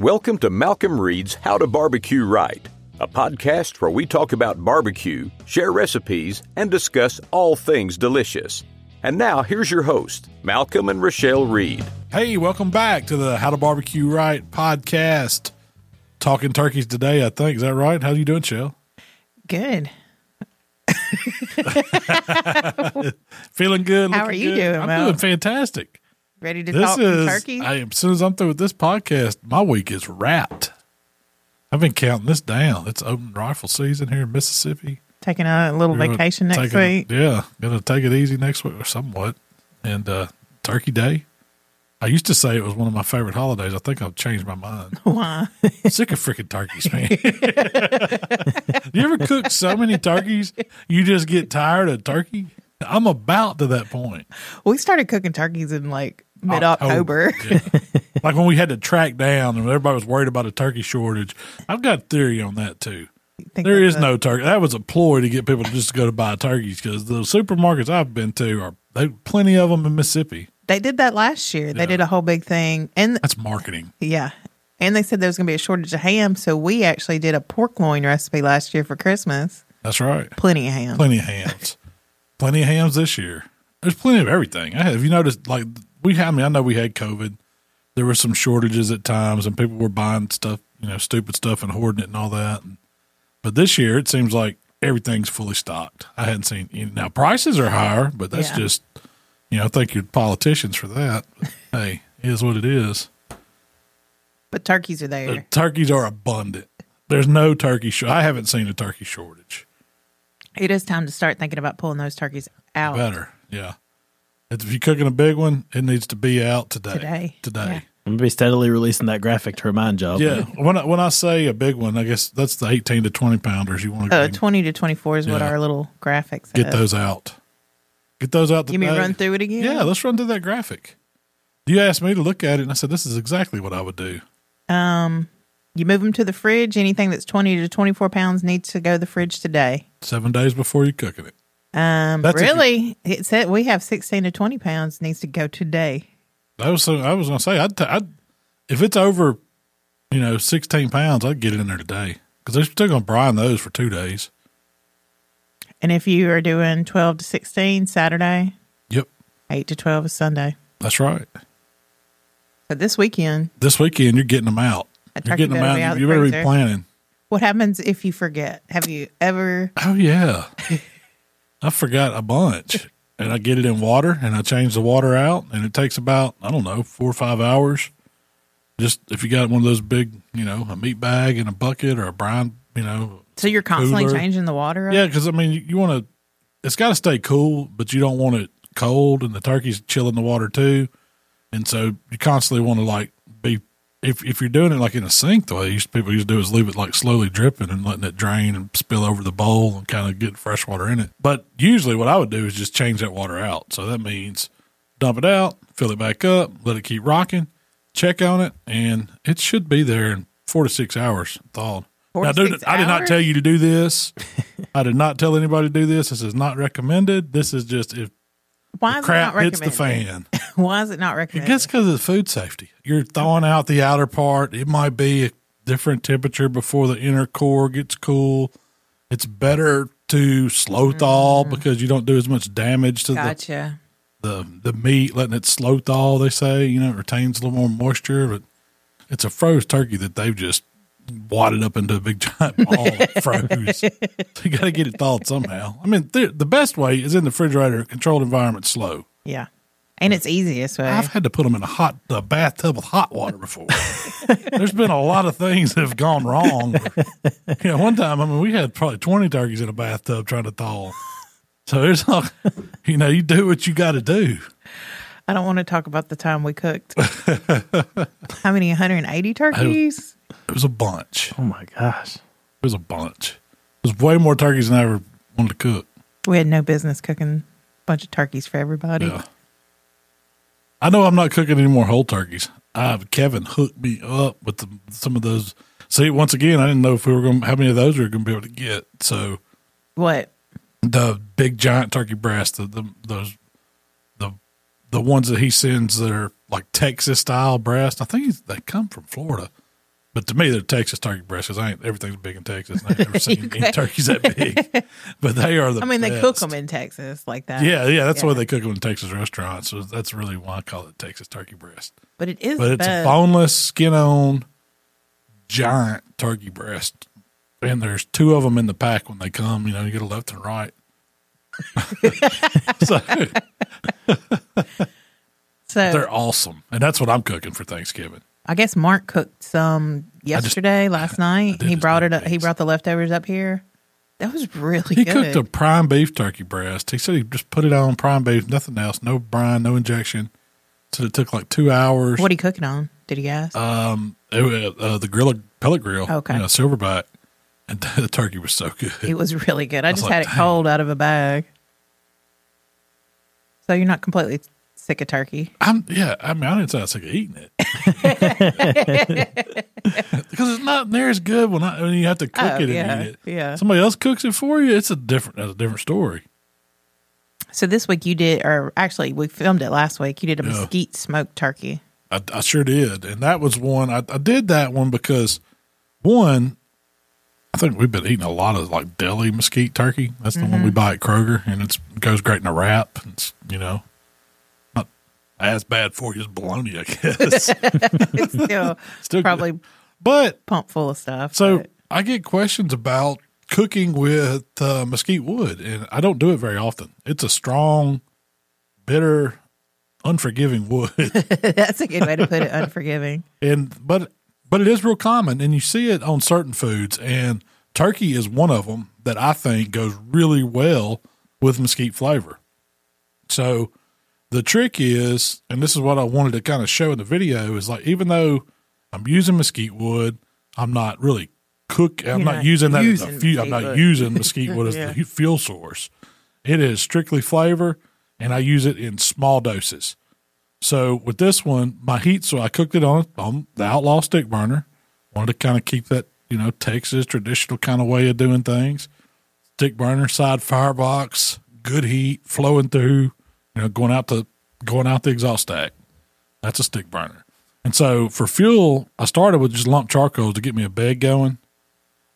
Welcome to Malcolm Reed's How to Barbecue Right, a podcast where we talk about barbecue, share recipes, and discuss all things delicious. And now, here's your host, Malcolm and Rochelle Reed. Hey, welcome back to the How to Barbecue Right podcast. Talking turkeys today, I think. Is that right? How are you doing, Shell? Good. Feeling good. How are you doing, Mal? I'm doing fantastic. Ready to talk turkey? As soon as I'm through with this podcast, my week is wrapped. I've been counting this down. It's open rifle season here in Mississippi. Taking a little vacation next week. Yeah, going to take it easy next week or somewhat. And Turkey Day. I used to say it was one of my favorite holidays. I think I've changed my mind. Why? I'm sick of freaking turkeys, man. You ever cook so many turkeys, you just get tired of turkey? I'm about to that point. We started cooking turkeys in like mid-October. Yeah. Like when we had to track down and everybody was worried about a turkey shortage. I've got a theory on that too. There is no turkey. That was a ploy to get people just to go to buy turkeys because the supermarkets I've been to, there are plenty of them in Mississippi. They did that last year. Yeah. They did a whole big thing. And that's marketing. Yeah. And they said there was going to be a shortage of ham. So we actually did a pork loin recipe last year for Christmas. That's right. Plenty of ham. Plenty of hams. Plenty of hams this year. There's plenty of everything. Have you noticed, like, I know we had COVID. There were some shortages at times and people were buying stuff, stupid stuff and hoarding it and all that. But this year, it seems like everything's fully stocked. I hadn't seen – now, prices are higher, but that's just – thank your politicians for that. But, hey, it is what it is. But turkeys are there. The turkeys are abundant. There's no turkey – I haven't seen a turkey shortage. It is time to start thinking about pulling those turkeys out. Better, yeah. If you're cooking a big one, it needs to be out today. Today. Yeah. I'm going to be steadily releasing that graphic to remind y'all. Yeah. When I say a big one, I guess that's the 18 to 20 pounders you want to get. 20 to 24 is what our little graphic says. Get those out today. You mean run through it again? Yeah, let's run through that graphic. You asked me to look at it, and I said, this is exactly what I would do. You move them to the fridge. Anything that's 20 to 24 pounds needs to go to the fridge today. 7 days before you're cooking it. Really? It said we have 16 to 20 pounds needs to go today. I was going to say, I'd if it's over, 16 pounds, I'd get it in there today because they're still going to brine those for 2 days. And if you are doing 12 to 16 Saturday, 8 to 12 is Sunday. That's right. So this weekend, you're getting them out. You're getting them out. You better be planning. What happens if you forget? Have you ever? Oh yeah, I forgot a bunch. And I get it in water, and I change the water out, and it takes about, 4 or 5 hours. Just if you got one of those big, a meat bag and a bucket or a brine, So you're constantly changing the water up? Yeah, because, you want to – it's got to stay cool, but you don't want it cold, and the turkey's chilling the water too. And so you constantly want to, be – if you're doing it, in a sink, the way people used to do is leave it, slowly dripping and letting it drain and spill over the bowl and kind of get fresh water in it. But usually what I would do is just change that water out. So that means dump it out, fill it back up, let it keep rocking, check on it, and it should be there in 4 to 6 hours thawed. I did not tell you to do this. I did not tell anybody to do this. This is not recommended. This is just if crap hits the fan. Why is it not recommended? It's because of food safety. You're thawing out the outer part. It might be a different temperature before the inner core gets cool. It's better to slow thaw because you don't do as much damage to the meat, letting it slow thaw, they say. It retains a little more moisture. But it's a froze turkey that they've just wadded up into a big giant ball and froze. So you got to get it thawed somehow. The best way is in the refrigerator, controlled environment, slow. Yeah. And it's easiest way. I've had to put them in a bathtub with hot water before. There's been a lot of things that have gone wrong. One time, we had probably 20 turkeys in a bathtub trying to thaw. So there's all, you do what you got to do. I don't want to talk about the time we cooked. How many? 180 turkeys? It was a bunch. Oh my gosh! It was a bunch. It was way more turkeys than I ever wanted to cook. We had no business cooking a bunch of turkeys for everybody. Yeah. I know I'm not cooking any more whole turkeys. Kevin hooked me up with some of those. See, once again, I didn't know if how many of those we were going to be able to get. So what? The big giant turkey breast, the ones that he sends that are like Texas style breast. I think they come from Florida. But to me, they're Texas turkey breasts because everything's big in Texas. I've never seen any turkeys that big. But they are the best. I mean, they cook them in Texas like that. Yeah. That's why they cook them in Texas restaurants. So that's really why I call it Texas turkey breast. But it is But it's a boneless, skin-on, giant turkey breast. And there's two of them in the pack when they come. You know, you get a left and right. So they're awesome. And that's what I'm cooking for Thanksgiving. I guess Mark cooked some last night. He brought it up. He brought the leftovers up here. That was really good. He cooked a prime beef turkey breast. He said he just put it on prime beef, nothing else, no brine, no injection. So it took like 2 hours. What did he cook it on? Did he ask? The pellet grill. Okay. Silverback. And the turkey was so good. It was really good. I just had it cold out of a bag. So you're not completely sick of turkey? I didn't say I was sick of eating it. Because it's not near as good when you have to cook and eat it. Yeah. Somebody else cooks it for you. That's a different story. So this week you did, or actually we filmed it last week. You did a mesquite smoked turkey. I sure did. And that was one. I did that one because, one, I think we've been eating a lot of like deli mesquite turkey. That's the one we buy at Kroger, and it goes great in a wrap. It's, not as bad for you as bologna, I guess. It's still probably good. But pumped full of stuff. So I get questions about cooking with mesquite wood, and I don't do it very often. It's a strong, bitter, unforgiving wood. That's a good way to put it, unforgiving. But it is real common, and you see it on certain foods, and turkey is one of them that I think goes really well with mesquite flavor. So the trick is, and this is what I wanted to kind of show in the video, is like even though I'm using mesquite wood, I'm not really using mesquite wood as the fuel source. It is strictly flavor, and I use it in small doses. So with this one, I cooked it on the Outlaw stick burner. Wanted to kind of keep that, Texas traditional kind of way of doing things. Stick burner, side firebox, good heat flowing through, going out the exhaust stack. That's a stick burner. And so for fuel, I started with just lump charcoal to get me a bed going.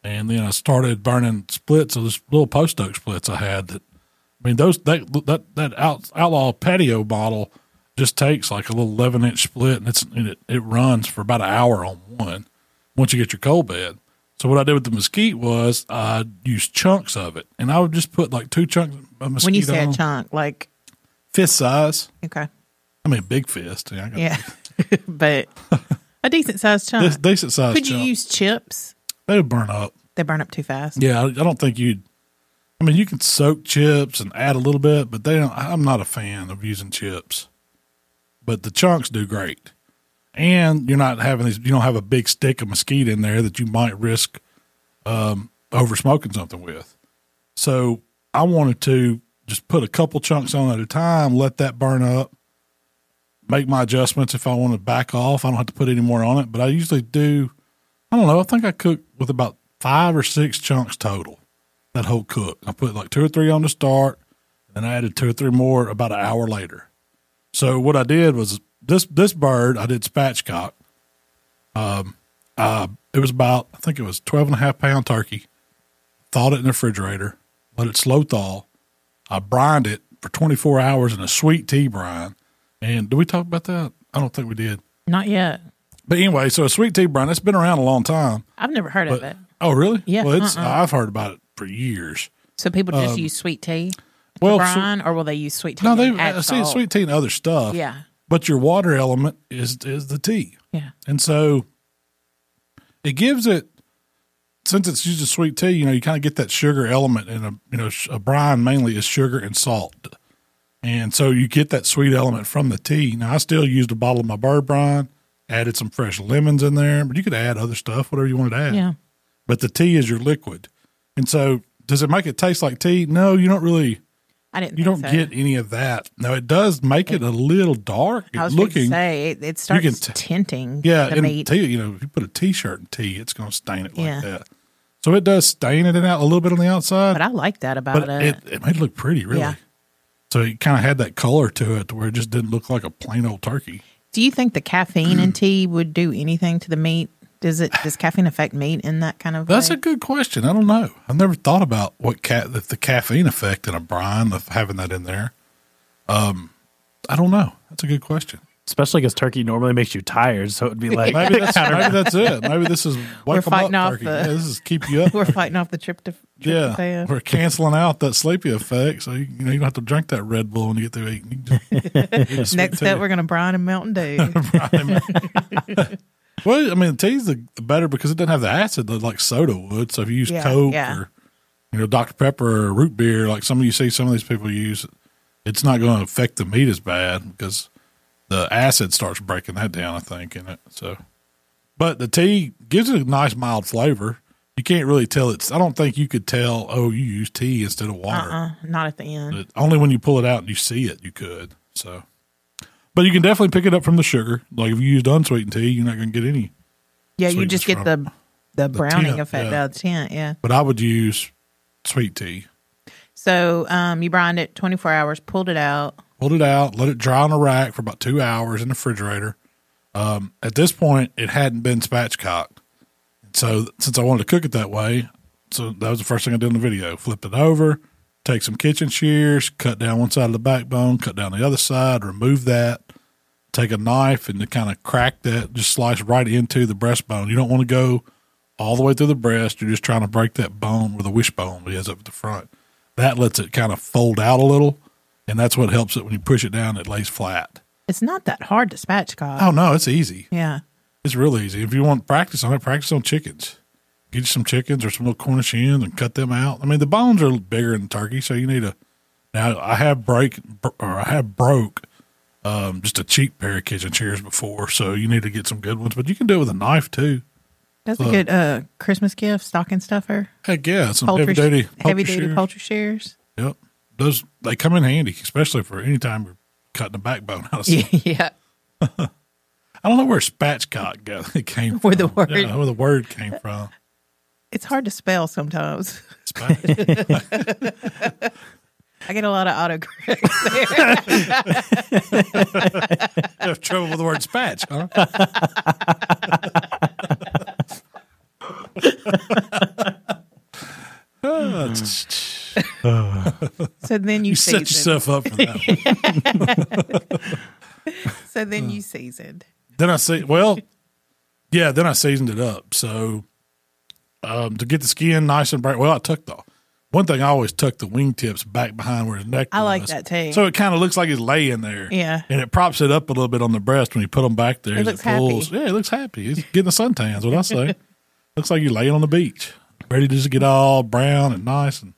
And then I started burning splits of those little post oak splits I had that Outlaw patio bottle just takes like a little 11-inch split, and it runs for about an hour on one once you get your coal bed. So what I did with the mesquite was I used chunks of it, and I would just put like two chunks of mesquite on. When you say a chunk, like? Fist size. Okay. I mean, big fist. Yeah. But a decent-sized chunk. Could you use chips? They would burn up. They burn up too fast? Yeah, I don't think you'd. I mean, you can soak chips and add a little bit, but I'm not a fan of using chips. But the chunks do great. And you're not having you don't have a big stick of mesquite in there that you might risk over smoking something with. So I wanted to just put a couple chunks on at a time, let that burn up, make my adjustments if I want to back off. I don't have to put any more on it. But I usually do, I think I cook with about 5 or 6 chunks total, that whole cook. I put like 2 or 3 on to start, and I added 2 or 3 more about an hour later. So what I did was this bird, I did spatchcock. It was about, 12.5-pound turkey. Thawed it in the refrigerator, let it slow thaw. I brined it for 24 hours in a sweet tea brine. And did we talk about that? I don't think we did. Not yet. But anyway, so a sweet tea brine, it's been around a long time. I've never heard of it. Oh, really? Yeah. Well, I've heard about it for years. So people just use sweet tea? Brine, or will they use sweet tea? No, I see sweet tea and other stuff. Yeah, but your water element is the tea. Yeah, and so it gives it, since it's used as sweet tea. You kind of get that sugar element in a brine mainly is sugar and salt, and so you get that sweet element from the tea. Now I still used a bottle of my bird brine, added some fresh lemons in there, but you could add other stuff, whatever you wanted to add. Yeah, but the tea is your liquid, and so does it make it taste like tea? No, you don't really. You don't get any of that. No, it does make it a little dark. I was looking. Say it starts tinting. Yeah, the meat. Tea, if you put a T-shirt in tea, it's going to stain it like that. So it does stain it out a little bit on the outside. But I like that about it. It made it look pretty, really. Yeah. So it kind of had that color to it, to where it just didn't look like a plain old turkey. Do you think the caffeine in tea would do anything to the meat? Does caffeine affect meat in that kind of way? That's a good question. I don't know. I've never thought about the caffeine effect in a brine of having that in there. I don't know. That's a good question. Especially because turkey normally makes you tired, so it'd be like maybe that's it. Maybe this is wake up turkey. This is keep you up. We're fighting off the tryptophan. Yeah, we're canceling out that sleepy effect, so you don't have to drink that Red Bull when you get through eating. Next step, we're going to brine and Mountain Dew. Well, I mean, tea's the better because it doesn't have the acid like soda would. So if you use Coke or Dr Pepper or root beer, like some of these people use, it's not going to affect the meat as bad because the acid starts breaking that down, I think, in it. So, but the tea gives it a nice mild flavor. You can't really tell I don't think you could tell, oh, you use tea instead of water. Not at the end. But only when you pull it out and you see it, you could. So, but you can definitely pick it up from the sugar. Like if you used unsweetened tea, you're not going to get any. Yeah, you just get the browning effect out of the tint. Yeah. But I would use sweet tea. So you brined it 24 hours, pulled it out. Let it dry on a rack for about 2 hours in the refrigerator. At this point, it hadn't been spatchcocked. So since I wanted to cook it that way, so that was the first thing I did in the video. Flipped it over, take some kitchen shears, cut down one side of the backbone, cut down the other side, remove that, take a knife and kind of crack that, just slice right into the breastbone. You don't want to go all the way through the breast. You're just trying to break that bone with a wishbone that is up at the front. That lets it kind of fold out a little. And that's what helps it when you push it down, it lays flat. It's not that hard to spatchcock. Oh, no, it's easy. Yeah. It's real easy. If you want to practice on it, practice on chickens. Get you some chickens or some little Cornish hens and cut them out. I mean, the bones are bigger than turkey, so you need now I have broke just a cheap pair of kitchen shears before, so you need to get some good ones. But you can do it with a knife, too. That's a good Christmas gift, stocking stuffer. Heck yeah, some heavy-duty poultry shears. Yep. Those, they come in handy, especially for any time you're cutting the backbone out of something. Yeah. I don't know where spatchcock came from. Where the word came from. It's hard to spell sometimes. I get a lot of autocorrect there. You have trouble with the word spatch, huh? So then you seasoned. Set yourself up for that one. So then you seasoned. Then I seasoned it up. So to get the skin nice and bright. Well, I tucked the one thing. I always tuck the wingtips back behind where his neck was. I like that too. So it kind of looks like he's laying there. Yeah. And it props it up a little bit on the breast when you put them back there. It looks happy. Yeah, it looks happy. It's getting a suntan is what I say. Looks like you're laying on the beach, ready to just get all brown and nice and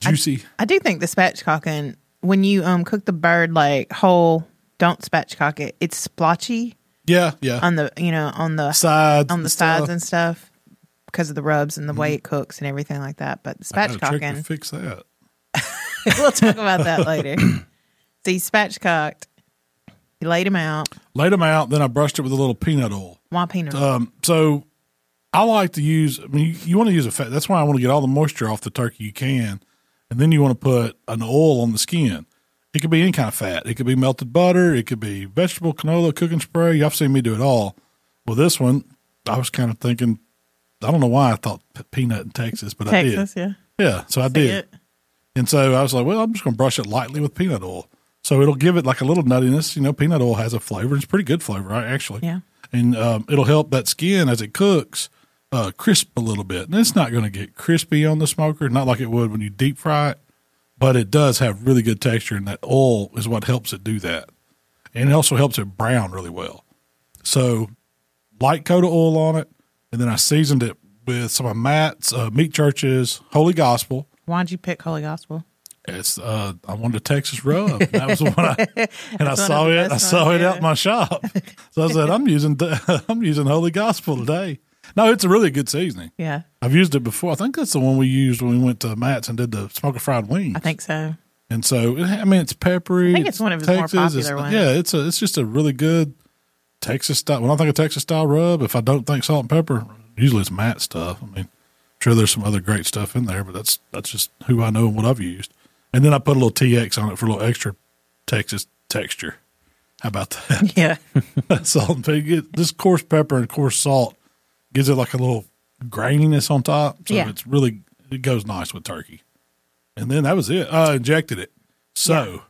juicy. I do think the spatchcocking, when you cook the bird like whole, don't spatchcock it. It's splotchy. Yeah. On the sides and stuff because of the rubs and the way it cooks and everything like that. But the spatchcocking, to fix that. We'll talk about that later. So you spatchcocked. You laid them out. Then I brushed it with a little peanut oil. Why peanut oil? So. I like to use, you want to use that's why I want to get all the moisture off the turkey you can. And then you want to put an oil on the skin. It could be any kind of fat. It could be melted butter. It could be vegetable, canola, cooking spray. Y'all have seen me do it all. Well, this one, I was kind of thinking, I don't know why I thought peanut in Texas, but I did. Texas, yeah. Yeah, so I did. And so I was like, well, I'm just going to brush it lightly with peanut oil. So it'll give it like a little nuttiness. Peanut oil has a flavor. It's pretty good flavor, right, actually. Yeah. And it'll help that skin as it cooks. Crisp a little bit. And it's not going to get crispy on the smoker, not like it would when you deep fry it, but it does have really good texture, and that oil is what helps it do that. And it also helps it brown really well. So light coat of oil on it, and then I seasoned it with some of Matt's, Meat Church's, Holy Gospel. Why'd you pick Holy Gospel? It's I wanted a Texas rub. And that was the one I saw it out in my shop. So I said, I'm using Holy Gospel today. No, it's a really good seasoning. Yeah. I've used it before. I think that's the one we used when we went to Matt's and did the smoker-fried wings. I think so. And so, it's peppery. I think it's one of his more popular ones. Yeah, it's just a really good Texas-style. When I think of Texas-style rub, if I don't think salt and pepper, usually it's Matt's stuff. I'm sure there's some other great stuff in there, but that's just who I know and what I've used. And then I put a little TX on it for a little extra Texas texture. How about that? Yeah. Salt and pepper. This coarse pepper and coarse salt gives it like a little graininess on top. So it's really, it goes nice with turkey. And then that was it. I injected it. So. Yeah.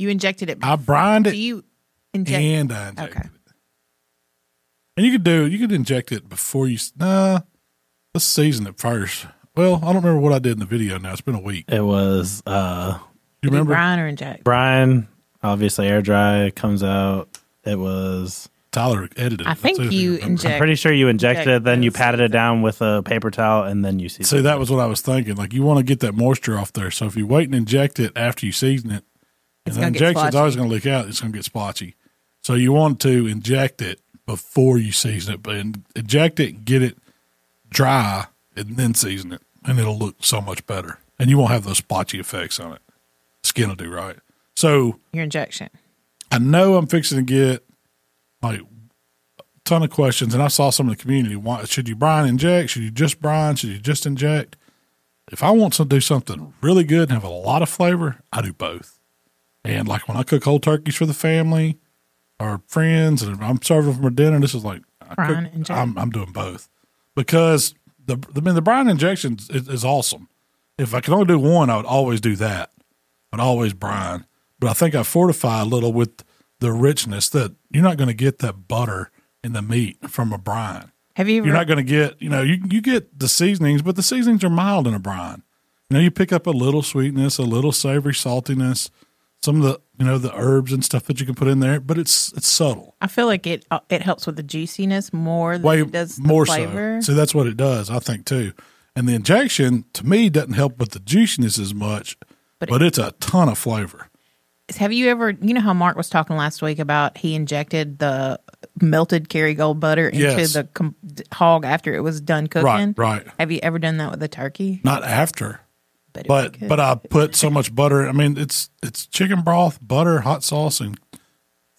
You injected it. I brined it. I injected it. And you could inject it before you, let's season it first. Well, I don't remember what I did in the video now. It's been a week. It was, you remember? Brine or inject? Brine, obviously air dry, comes out. It was. Tyler edited it. I think you injected. I'm pretty sure you injected it, then you patted it down with a paper towel, and then you seasoned it. See, that was what I was thinking. Like, you want to get that moisture off there. So if you wait and inject it after you season it, the injection's always going to leak out. It's going to get splotchy. So you want to inject it before you season it, but inject it, get it dry, and then season it, and it'll look so much better. And you won't have those splotchy effects on it. Skin will do right. So your injection. I know I'm fixing to get like a ton of questions, and I saw some in the community. Why should you brine inject? Should you just brine? Should you just inject? If I want to do something really good and have a lot of flavor, I do both. And like when I cook whole turkeys for the family or friends, and I'm serving them for dinner, this is like I'm doing both, because the brine injections is awesome. If I could only do one, I would always do that. I'd always brine, but I think I fortify a little with the richness that you're not going to get that butter in the meat from a brine. You're not going to get, you get the seasonings, but the seasonings are mild in a brine. You pick up a little sweetness, a little savory saltiness. Some of the, the herbs and stuff that you can put in there, but it's subtle. I feel like it helps with the juiciness more than it does more the flavor. So that's what it does, I think, too. And the injection, to me, doesn't help with the juiciness as much, but it's a ton of flavor. Have you ever, how Mark was talking last week about he injected the melted Kerrygold butter into the hog after it was done cooking? Right. Have you ever done that with a turkey? Not after. But I put so much butter. I mean, it's chicken broth, butter, hot sauce, and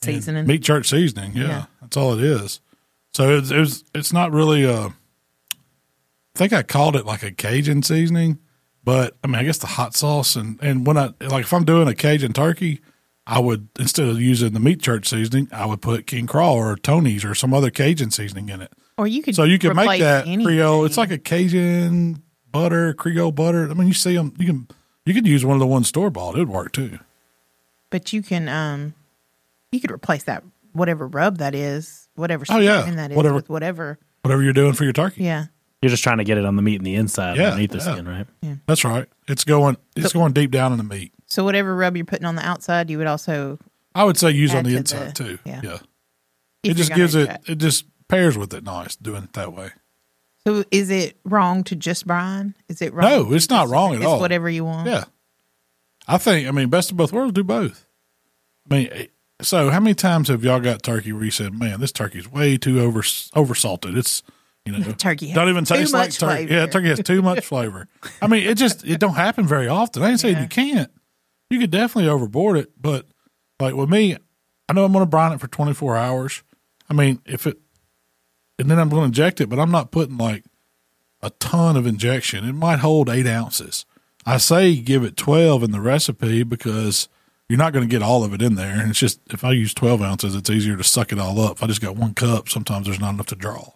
seasoning. Meat Church seasoning. Yeah, that's all it is. So it's not really I think I called it like a Cajun seasoning, but I mean, I guess the hot sauce and when I if I'm doing a Cajun turkey, I would, instead of using the Meat Church seasoning, I would put King Crow or Tony's or some other Cajun seasoning in it. Or you could make that Creole. It's like a Cajun Creole butter. I mean, you see them. You could use one of the ones store bought. It would work too. But you can, you could replace that whatever rub that is, whatever that is, whatever you're doing for your turkey. Yeah, you're just trying to get it on the meat and the inside, underneath the skin, right? Yeah, that's right. It's going deep down in the meat. So whatever rub you're putting on the outside, you would also, I would say, use on the inside too. Yeah. It just gives it. It just pairs with it nice. Doing it that way. So is it wrong to just brine? Is it wrong? No, it's not wrong at all. It's whatever you want. Yeah. I mean, best of both worlds, do both. I mean, so how many times have y'all got turkey where you said, man, this turkey's way too oversalted. It's, turkey don't even taste like turkey. Flavor. Yeah, turkey has too much flavor. I mean, it don't happen very often. I ain't saying you can't. You could definitely overboard it, but like with me, I know I'm going to brine it for 24 hours. I mean, and then I'm going to inject it, but I'm not putting like a ton of injection. It might hold 8 ounces. I say give it 12 in the recipe because you're not going to get all of it in there. And it's just, if I use 12 ounces, it's easier to suck it all up. If I just got one cup, sometimes there's not enough to draw.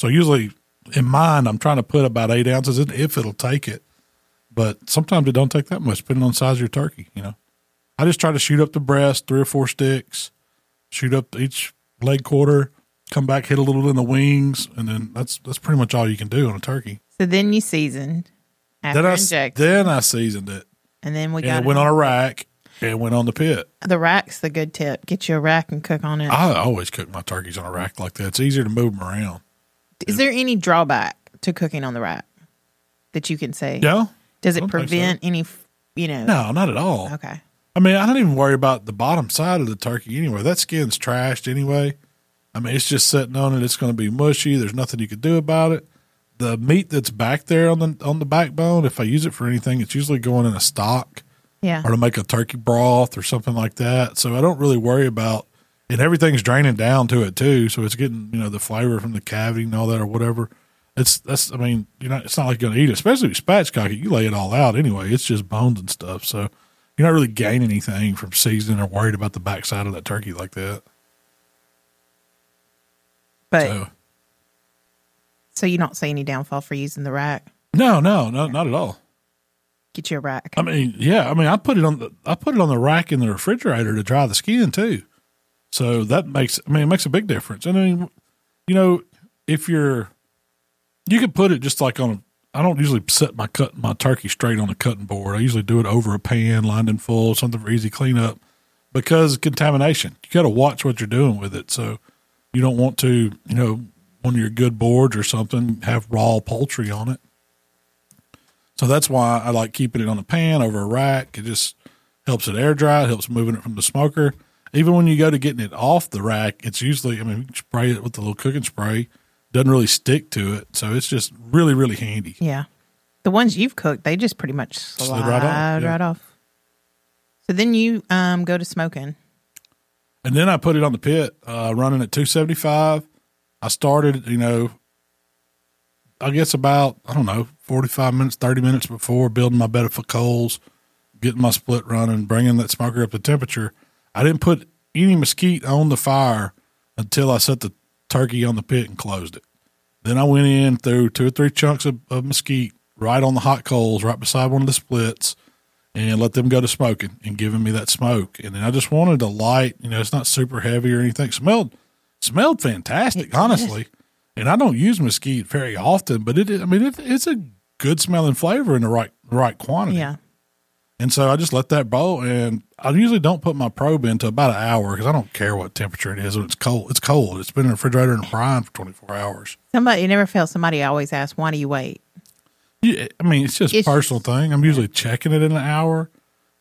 So usually in mine, I'm trying to put about 8 ounces in if it'll take it. But sometimes it don't take that much, depending on the size of your turkey. I just try to shoot up the breast, 3 or 4 sticks, shoot up each leg quarter, come back, hit a little in the wings, and then that's pretty much all you can do on a turkey. So then you seasoned after injection. Then I seasoned it. And then it went on a rack and went on the pit. The rack's the good tip. Get you a rack and cook on it. I always cook my turkeys on a rack like that. It's easier to move them around. Is there any drawback to cooking on the rack that you can say? No. Does it prevent any? No, not at all. Okay. I mean, I don't even worry about the bottom side of the turkey anyway. That skin's trashed anyway. I mean, it's just sitting on it. It's going to be mushy. There's nothing you can do about it. The meat that's back there on the backbone, if I use it for anything, it's usually going in a stock or to make a turkey broth or something like that. So I don't really worry about, and everything's draining down to it too. So it's getting, the flavor from the cavity and all that or whatever. It's not like you're going to eat it, especially if you spatchcock it. You lay it all out anyway. It's just bones and stuff. So you're not really gaining anything from seasoning or worried about the backside of that turkey like that. But so you don't see any downfall for using the rack? No, not at all. Get you a rack. I mean, yeah. I mean, I put it on the rack in the refrigerator to dry the skin too. So that makes a big difference. And I mean, you know, if you could put it just like I don't usually set my turkey straight on a cutting board. I usually do it over a pan, lined in full, something for easy cleanup because of contamination. You got to watch what you're doing with it. So you don't want to, you know, one of your good boards or something, have raw poultry on it. So that's why I like keeping it on a pan over a rack. It just helps it air dry. It helps moving it from the smoker. Even when you go to getting it off the rack, it's usually, I mean, you can spray it with a little cooking spray. Doesn't really stick to it. So it's just really, really handy. Yeah. The ones you've cooked, they just pretty much slide right off. So then you go to smoking. And then I put it on the pit, running at 275. I started, you know, I guess about, 45 minutes, 30 minutes before, building my bed of coals, getting my split running, bringing that smoker up to temperature. I didn't put any mesquite on the fire until I set the turkey on the pit and closed it. Then I went in, threw two or three chunks of mesquite right on the hot coals, right beside one of the splits, and let them go to smoking and giving me that smoke. And then I just wanted a light, you know, it's not super heavy or anything. Smelled fantastic, honestly. And I don't use mesquite very often, but it's a good smelling flavor in the right quantity. Yeah. And so I just let that boil, and I usually don't put my probe in until about an hour because I don't care what temperature it is. When it's cold, it's cold. It's been in the refrigerator and brine for 24 hours. Somebody, it never fails. Somebody always asks, why do you wait? Yeah, I mean, it's just a personal thing. I'm usually checking it in an hour,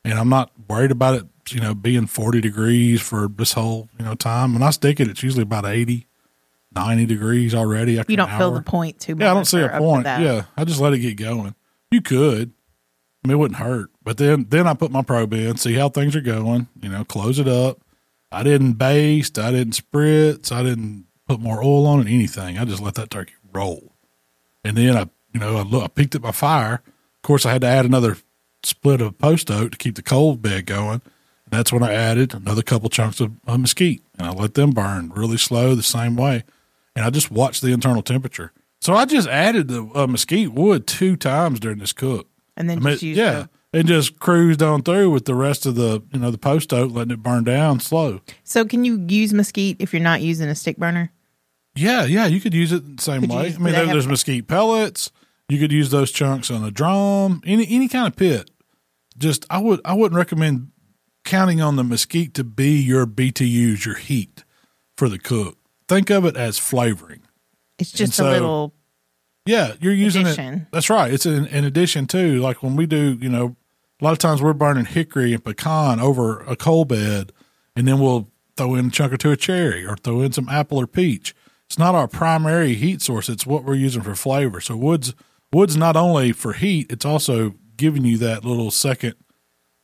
and I'm not worried about it, you know, being 40 degrees for this whole, you know, time. When I stick it, it's usually about 80, 90 degrees already after an hour. You don't feel the point too much. Yeah, I don't see a point. Yeah, I just let it get going. You could. I mean, it wouldn't hurt. But then I put my probe in, see how things are going, you know, close it up. I didn't baste. I didn't spritz. I didn't put more oil on it, anything. I just let that turkey roll. And then I peeked at my fire. Of course, I had to add another split of post oak to keep the cold bed going. And that's when I added another couple chunks of mesquite. And I let them burn really slow the same way. And I just watched the internal temperature. So I just added the mesquite wood 2 times during this cook. And then and just cruised on through with the rest of the, you know, the post oak, letting it burn down slow. So can you use mesquite if you're not using a stick burner? Yeah, you could use it the same way. I mean, there's mesquite pellets. You could use those chunks on a drum, any kind of pit. Just I wouldn't recommend counting on the mesquite to be your BTUs, your heat for the cook. Think of it as flavoring. It's just a little. Yeah, you're using it. That's right. It's in addition to, like when we do, you know, a lot of times we're burning hickory and pecan over a coal bed, and then we'll throw in a chunk or two of cherry or throw in some apple or peach. It's not our primary heat source. It's what we're using for flavor. So wood's not only for heat, it's also giving you that little second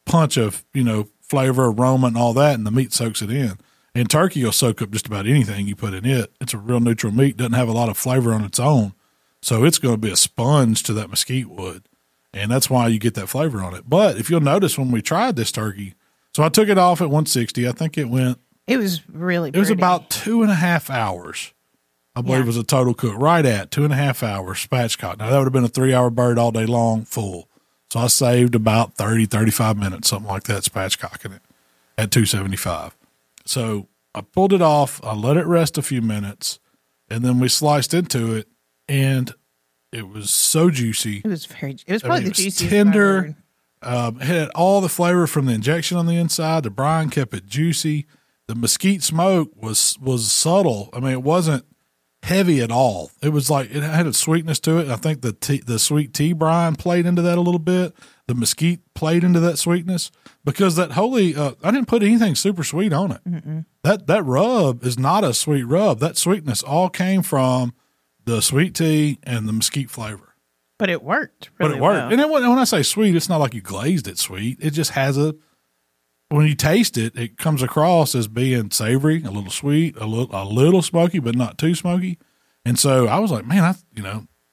punch of, you know, flavor, aroma, and all that, and the meat soaks it in. And turkey will soak up just about anything you put in it. It's a real neutral meat, doesn't have a lot of flavor on its own. So it's going to be a sponge to that mesquite wood, and that's why you get that flavor on it. But if you'll notice when we tried this turkey, so I took it off at 160. I think it was about 2.5 hours. I believe it was a total cook, right at 2.5 hours spatchcock. Now, that would have been a 3-hour bird all day long full. So I saved about 30, 35 minutes, something like that, spatchcocking it at 275. So I pulled it off. I let it rest a few minutes, and then we sliced into it. And it was so juicy. It was probably the juiciest. Tender. Had all the flavor from the injection on the inside. The brine kept it juicy. The mesquite smoke was subtle. I mean, it wasn't heavy at all. It was like it had a sweetness to it. I think the sweet tea brine played into that a little bit. The mesquite played into that sweetness because that I didn't put anything super sweet on it. Mm-mm. That rub is not a sweet rub. That sweetness all came from the sweet tea and the mesquite flavor. But it worked. Well. And when I say sweet, it's not like you glazed it sweet. It just has when you taste it, it comes across as being savory, a little sweet, a little smoky, but not too smoky. And so I was like, man,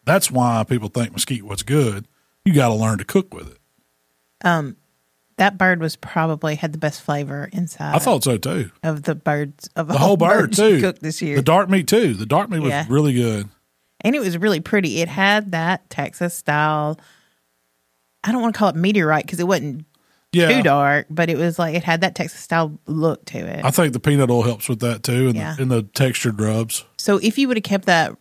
that's why people think mesquite was good. You got to learn to cook with it. that bird was probably had the best flavor inside. I thought so too. Of the birds, of the whole bird too, cooked this year. The dark meat too. The dark meat was really good, and it was really pretty. It had that Texas style. I don't want to call it meteorite because it wasn't too dark, but it was like it had that Texas style look to it. I think the peanut oil helps with that too, and the textured rubs. So if you would have kept that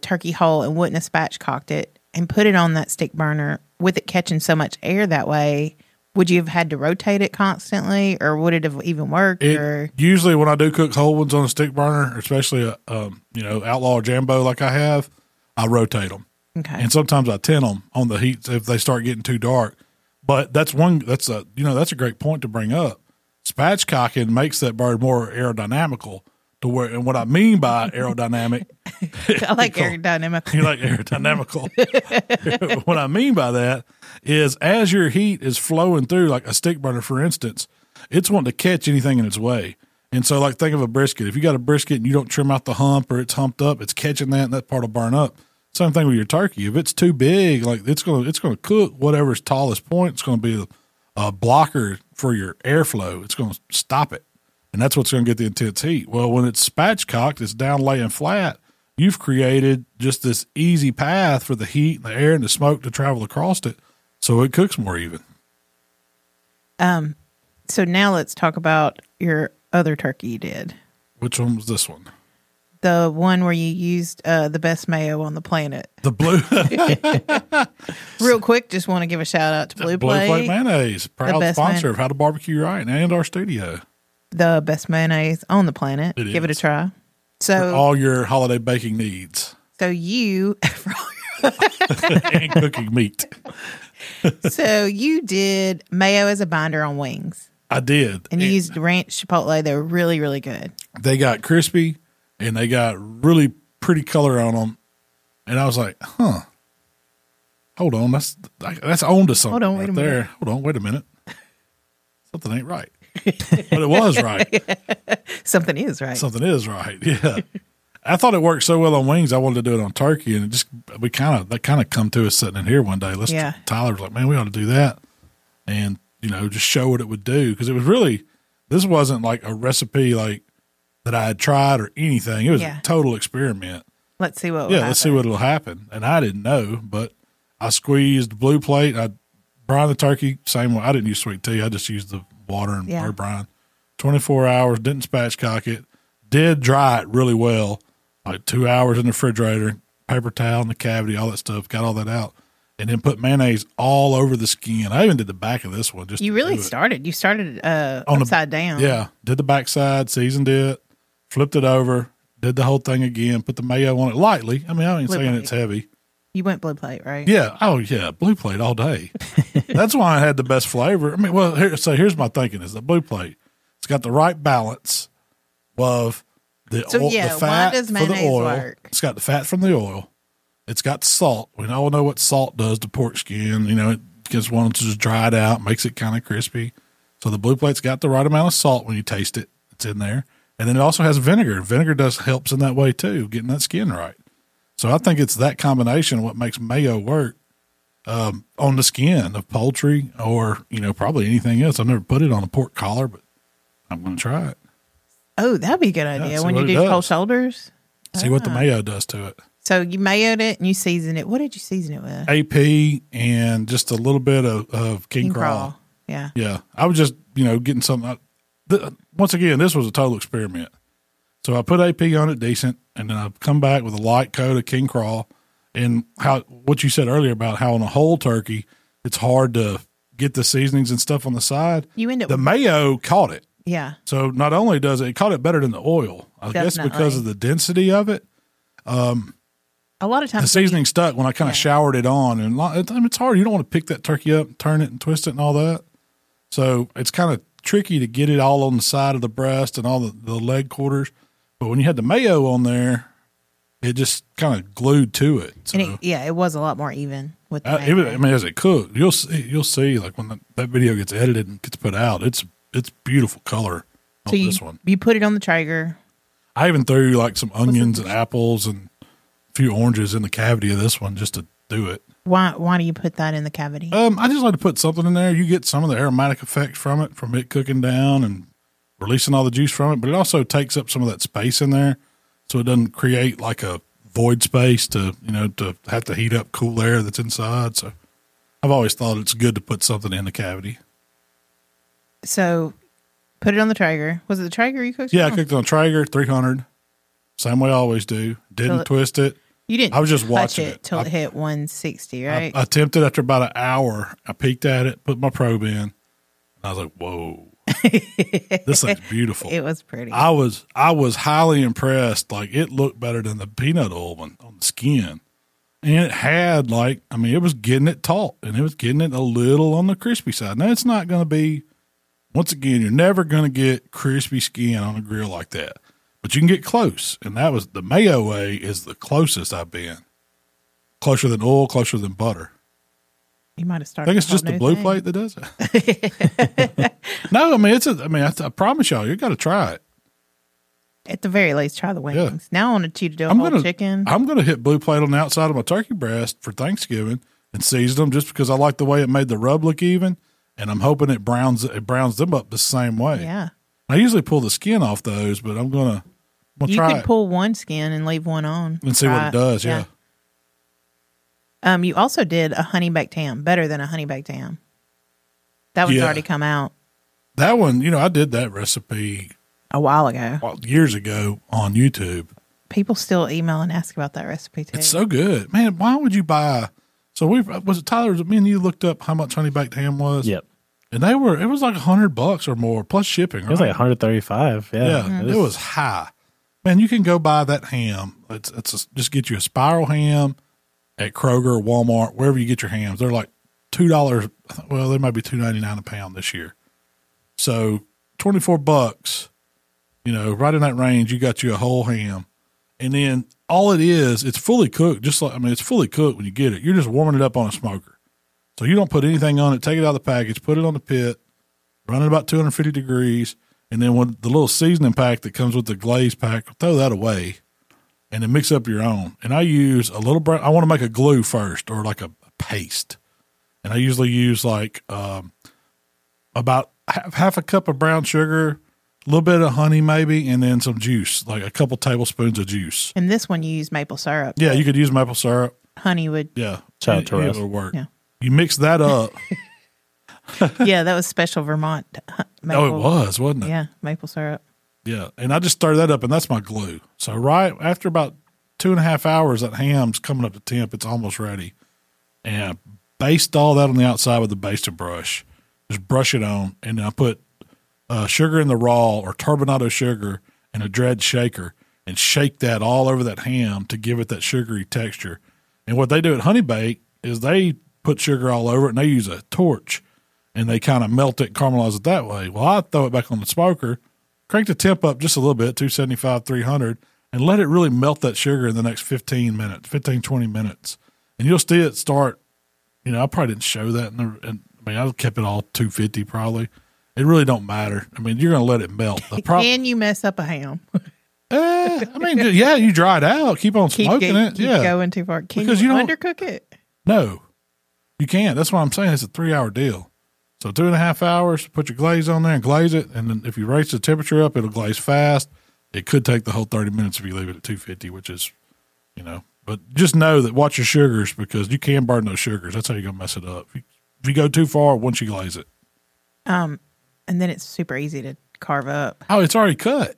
turkey whole and wouldn't have spatchcocked it and put it on that stick burner with it catching so much air that way, would you have had to rotate it constantly, or would it have even worked? Usually, when I do cook whole ones on a stick burner, especially a Outlaw or Jambo like I have, I rotate them. Okay. And sometimes I tint them on the heat if they start getting too dark. But that's a great point to bring up. Spatchcocking makes that bird more aerodynamical to where, and what I mean by aerodynamic, I like aerodynamical. You like aerodynamical. What I mean by that is as your heat is flowing through, like a stick burner, for instance, it's wanting to catch anything in its way. And so, like, think of a brisket. If you got a brisket and you don't trim out the hump or it's humped up, it's catching that and that part will burn up. Same thing with your turkey. If it's too big, like it's gonna cook whatever's tallest point. It's gonna be a blocker for your airflow. It's gonna stop it, and that's what's gonna get the intense heat. Well, when it's spatchcocked, it's down laying flat. You've created just this easy path for the heat, and the air, and the smoke to travel across it, so it cooks more even. So now let's talk about your other turkey you did. Which one was this one? The one where you used the best mayo on the planet. The blue. Real quick, just want to give a shout out to Blue Plate Mayonnaise, proud sponsor of How to Barbecue Right and our studio. The best mayonnaise on the planet. It is. Give it a try. So for all your holiday baking needs. So you and cooking meat. So you did mayo as a binder on wings. I did. And you used ranch chipotle. They were really, really good. They got crispy. And they got really pretty color on them. And I was like, huh, hold on. That's on to something. Hold on, wait a minute. Something ain't right. But it was right. Something is right. Yeah. I thought it worked so well on wings. I wanted to do it on turkey. And it just, that kind of come to us sitting in here one day. Tyler was like, man, we ought to do that. And, just show what it would do. Because it was really, this wasn't like a recipe that I had tried or anything. It was a total experiment. Let's see what will happen. Let's see what will happen. And I didn't know, but I squeezed Blue Plate. I brined the turkey, same way. I didn't use sweet tea. I just used the water and bird brine. 24 hours, didn't spatchcock it. Did dry it really well, like 2 hours in the refrigerator, paper towel in the cavity, all that stuff. Got all that out. And then put mayonnaise all over the skin. I even did the back of this one. You started upside down. Yeah, did the backside, seasoned it. Flipped it over, did the whole thing again, put the mayo on it lightly. I mean, I ain't saying it's heavy. You went Blue Plate, right? Yeah. Oh, yeah. Blue Plate all day. That's why I had the best flavor. I mean, well, here's my thinking is the Blue Plate. It's got the right balance of the fat for the oil. Work? It's got the fat from the oil. It's got salt. We all know what salt does to pork skin. It gets one to just dry it out, makes it kind of crispy. So the Blue Plate's got the right amount of salt when you taste it. It's in there. And then it also has vinegar. Vinegar helps in that way too, getting that skin right. So I think it's that combination what makes mayo work on the skin of poultry or, probably anything else. I've never put it on a pork collar, but I'm going to try it. Oh, that'd be a good idea. When you do cold shoulders. See what the mayo does to it. So you mayoed it and you seasoned it. What did you season it with? AP and just a little bit of King Crow. Yeah. Yeah. I was just, getting something out. Once again, this was a total experiment. So I put AP on it decent, and then I come back with a light coat of King Crow, and what you said earlier about how on a whole turkey, it's hard to get the seasonings and stuff on the side. Mayo caught it. Yeah. So not only does it caught it better than the oil, I guess because of the density of it. A lot of times the seasoning stuck when I kind of showered it on, and it's hard. You don't want to pick that turkey up, and turn it, and twist it, and all that. So it's kind of tricky to get it all on the side of the breast and all the leg quarters, but when you had the mayo on there, it just kind of glued to it. So, and it was a lot more even with the mayo. As it cooked, you'll see like when that video gets edited and gets put out, it's beautiful color on this one. You put it on the Traeger. I even threw like some onions and apples and a few oranges in the cavity of this one just to do it. Why do you put that in the cavity? I just like to put something in there. You get some of the aromatic effect from it cooking down and releasing all the juice from it, but it also takes up some of that space in there, so it doesn't create like a void space to have to heat up cool air that's inside. So I've always thought it's good to put something in the cavity. So put it on the Traeger. Was it the Traeger you cooked? Yeah, I cooked it on Traeger 300. Same way I always do. Didn't twist it. You didn't. I was just watching it till it hit 160, right? I attempted after about an hour. I peeked at it, put my probe in. I was like, "Whoa, this thing's beautiful." It was pretty. I was highly impressed. Like, it looked better than the peanut oil one on the skin, and it had it was getting it taut, and it was getting it a little on the crispy side. Now, it's not going to be. Once again, you're never going to get crispy skin on a grill like that. But you can get close, and that was the mayo way is the closest I've been. Closer than oil, closer than butter. You might have started. I think it's just the Blue Plate that does it. No, I promise y'all, you got to try it. At the very least, try the wings. Yeah. Now I want to do whole chicken. I'm going to hit Blue Plate on the outside of my turkey breast for Thanksgiving and season them just because I like the way it made the rub look even, and I'm hoping it browns them up the same way. Yeah. I usually pull the skin off those, but I'm going to. You could pull one skin and leave one on. And see what it does, yeah. You also did a honey baked ham, better than a honey baked ham. That one's already come out. That one, I did that recipe a while ago. Years ago on YouTube. People still email and ask about that recipe too. It's so good. Man, why would you buy? So was it Tyler, me and you looked up how much honey baked ham was? Yep. And it was like $100 or more plus shipping, right? It was like $135. Yeah. Mm-hmm. It was high. Man, you can go buy that ham. It's just get you a spiral ham at Kroger, Walmart, wherever you get your hams. They're like $2. Well, they might be $2.99 a pound this year. So $24, right in that range, you got you a whole ham. And then all it is, it's fully cooked. It's fully cooked when you get it. You're just warming it up on a smoker. So you don't put anything on it. Take it out of the package, put it on the pit, run it about 250 degrees. And then with the little seasoning pack that comes with the glaze pack, throw that away and then mix up your own. And I use a little brown. I want to make a glue first or like a paste. And I usually use about half a cup of brown sugar, a little bit of honey maybe, and then some juice, like a couple tablespoons of juice. And this one you use maple syrup. Yeah, you could use maple syrup. Honey would. Yeah. It would work. Yeah. You mix that up. Yeah, that was special Vermont maple. Oh, it was, wasn't it? Yeah, maple syrup. Yeah, and I just stir that up, and that's my glue. So right after about 2.5 hours, that ham's coming up to temp. It's almost ready. And I baste all that on the outside with a basting brush. Just brush it on, and I put sugar in the raw or turbinado sugar in a dread shaker and shake that all over that ham to give it that sugary texture. And what they do at Honey Bake is they put sugar all over it, and they use a torch. And they kind of melt it, caramelize it that way. Well, I throw it back on the smoker, crank the temp up just a little bit, 275, 300, and let it really melt that sugar in the next 20 minutes. And you'll see it start, I probably didn't show that. I kept it all 250 probably. It really don't matter. You're going to let it melt. Can you mess up a ham? You dry it out. Keep on smoking it. Keep going too far. Can you undercook it? No, you can't. That's what I'm saying. It's a 3-hour deal. So 2.5 hours, put your glaze on there and glaze it. And then if you raise the temperature up, it'll glaze fast. It could take the whole 30 minutes if you leave it at 250, which is, but just know that watch your sugars because you can burn those sugars. That's how you're going to mess it up. If you go too far, once you glaze it. And then it's super easy to carve up. Oh, it's already cut.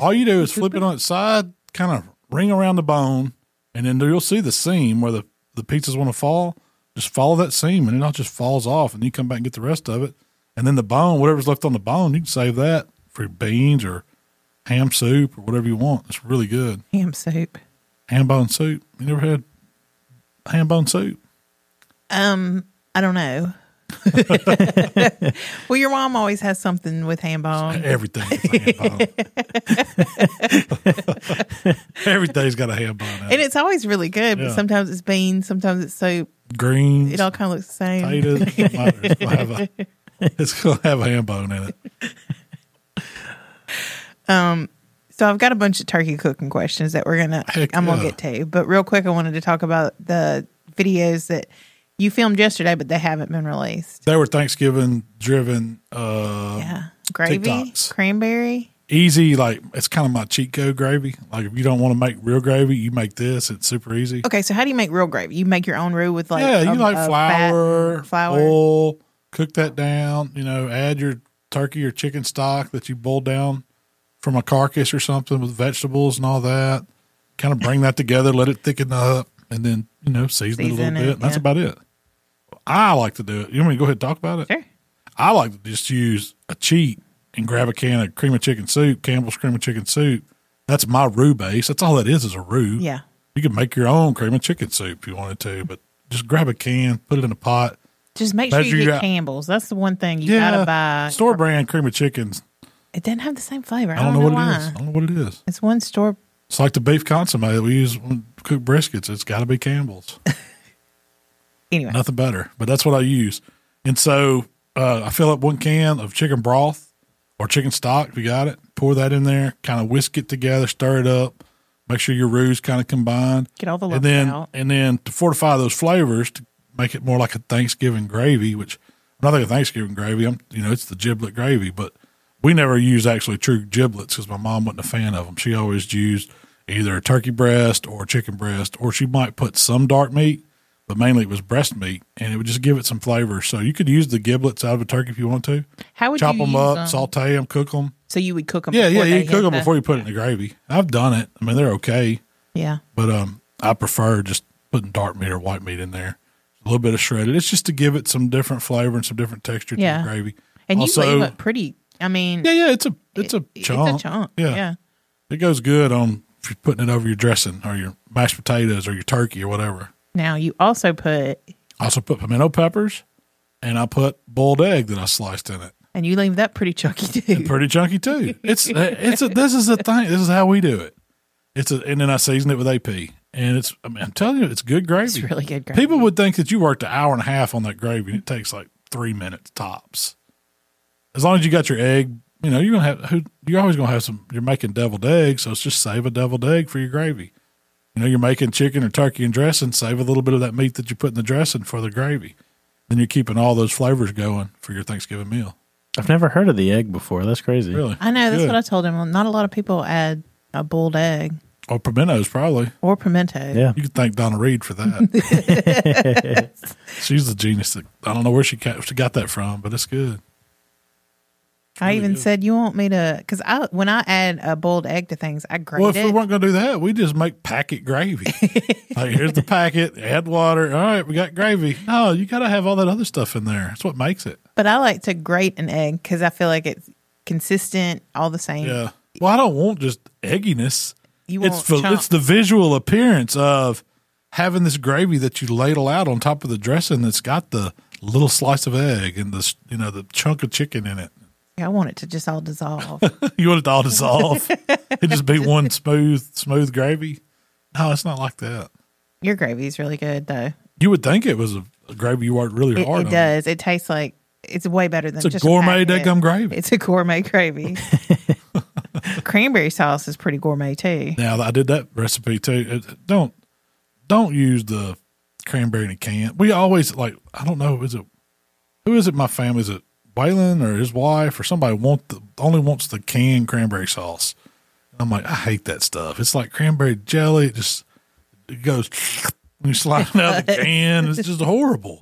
All you do is flip it on its side, kind of ring around the bone. And then you'll see the seam where the pizzas want to fall. Just follow that seam, and it all just falls off, and you come back and get the rest of it. And then the bone, whatever's left on the bone, you can save that for beans or ham soup or whatever you want. It's really good. Ham soup. Ham bone soup. You never had ham bone soup? I don't know. Well, your mom always has something with ham bone. Everything is ham bone. Everything's got a ham bone out. And it's always really good, but sometimes it's beans, sometimes it's soup. Greens. It all kind of looks the same. Potatoes. It's going to have a ham bone in it. So I've got a bunch of turkey cooking questions that I'm going to get to. But real quick, I wanted to talk about the videos that – you filmed yesterday, but they haven't been released. They were Thanksgiving-driven gravy, TikToks. Cranberry. Easy, like, it's kind of my cheat code gravy. Like, if you don't want to make real gravy, you make this. It's super easy. Okay, so how do you make real gravy? You make your own roux with, like, you like flour, oil, cook that down, you know, add your turkey or chicken stock that you boiled down from a carcass or something with vegetables and all that. Kind of bring that together, let it thicken up, and then, you know, season it a little bit. Yeah. That's about it. I like to do it. You want me to go ahead and talk about it? Sure. I like to just use a cheat and grab a can of cream of chicken soup, Campbell's cream of chicken soup. That's my roux base. That's all that is a roux. Yeah. You can make your own cream of chicken soup if you wanted to, but just grab a can, put it in a pot. Just make sure you get Campbell's. That's the one thing you got to buy. Store brand cream of chickens. It doesn't have the same flavor. I don't know what it is. I don't know what it is. It's one store. It's like the beef consommé that we use when we cook briskets. It's got to be Campbell's. Anyway. Nothing better, but that's what I use. And so I fill up one can of chicken broth. Or chicken stock, if you got it, pour that in there, kind of whisk it together, stir it up, make sure your roux kind of combined. Get all the lumps out. And then to fortify those flavors, to make it more like a Thanksgiving gravy, which when I think of Thanksgiving gravy, it's the giblet gravy, but we never use actually true giblets because my mom wasn't a fan of them. She always used either a turkey breast or chicken breast, or she might put some dark meat, but mainly it was breast meat, and it would just give it some flavor. So you could use the giblets out of a turkey if you want to. How would chop them up, saute them, cook them? So you would cook them. Yeah. You cook them before you put it in the gravy. I've done it. I mean, they're okay. Yeah, but I prefer just putting dark meat or white meat in there, a little bit of shredded. It's just to give it some different flavor and some different texture to the gravy. And also, you leave it pretty. I mean, it's a chunk. It's a chunk. Yeah, it goes good on if you're putting it over your dressing or your mashed potatoes or your turkey or whatever. Now, you also put... I also put pimento peppers, and I put boiled egg that I sliced in it. And you leave that pretty chunky, too. And pretty chunky, too. This is the thing. This is how we do it. And then I season it with AP. And I'm telling you, it's good gravy. It's really good gravy. People would think that you worked an hour and a half on that gravy, and it takes like 3 minutes tops. As long as you got your egg, you're always going to have some, you're making deviled eggs, so it's just save a deviled egg for your gravy. You're making chicken or turkey and dressing, save a little bit of that meat that you put in the dressing for the gravy. Then you're keeping all those flavors going for your Thanksgiving meal. I've never heard of the egg before. That's crazy. Really? I know. That's what I told him. Not a lot of people add a boiled egg. Or pimentos, probably. Or pimento. Yeah. You can thank Donna Reed for that. She's the genius. I don't know where she got that from, but it's good. I even said, you want me to, because when I add a boiled egg to things, I grate it. Well, if we weren't going to do that, we just make packet gravy. Like, here's the packet, add water. All right, we got gravy. No, you got to have all that other stuff in there. That's what makes it. But I like to grate an egg because I feel like it's consistent, all the same. Yeah. Well, I don't want just egginess. It's the visual appearance of having this gravy that you ladle out on top of the dressing that's got the little slice of egg and the, the chunk of chicken in it. I want it to just all dissolve. You want it to all dissolve? It just be one smooth gravy? No, it's not like that. Your gravy is really good, though. You would think it was a gravy you worked really hard on. It does. It tastes like it's way better than just a gourmet dadgum gravy. It's a gourmet gravy. Cranberry sauce is pretty gourmet, too. Yeah, I did that recipe, too. Don't use the cranberry in a can. We always, I don't know, who is it my family's at? Waylon or his wife or somebody only wants the canned cranberry sauce. I'm like, I hate that stuff. It's like cranberry jelly. It goes when you slide it out of the can. It's just horrible.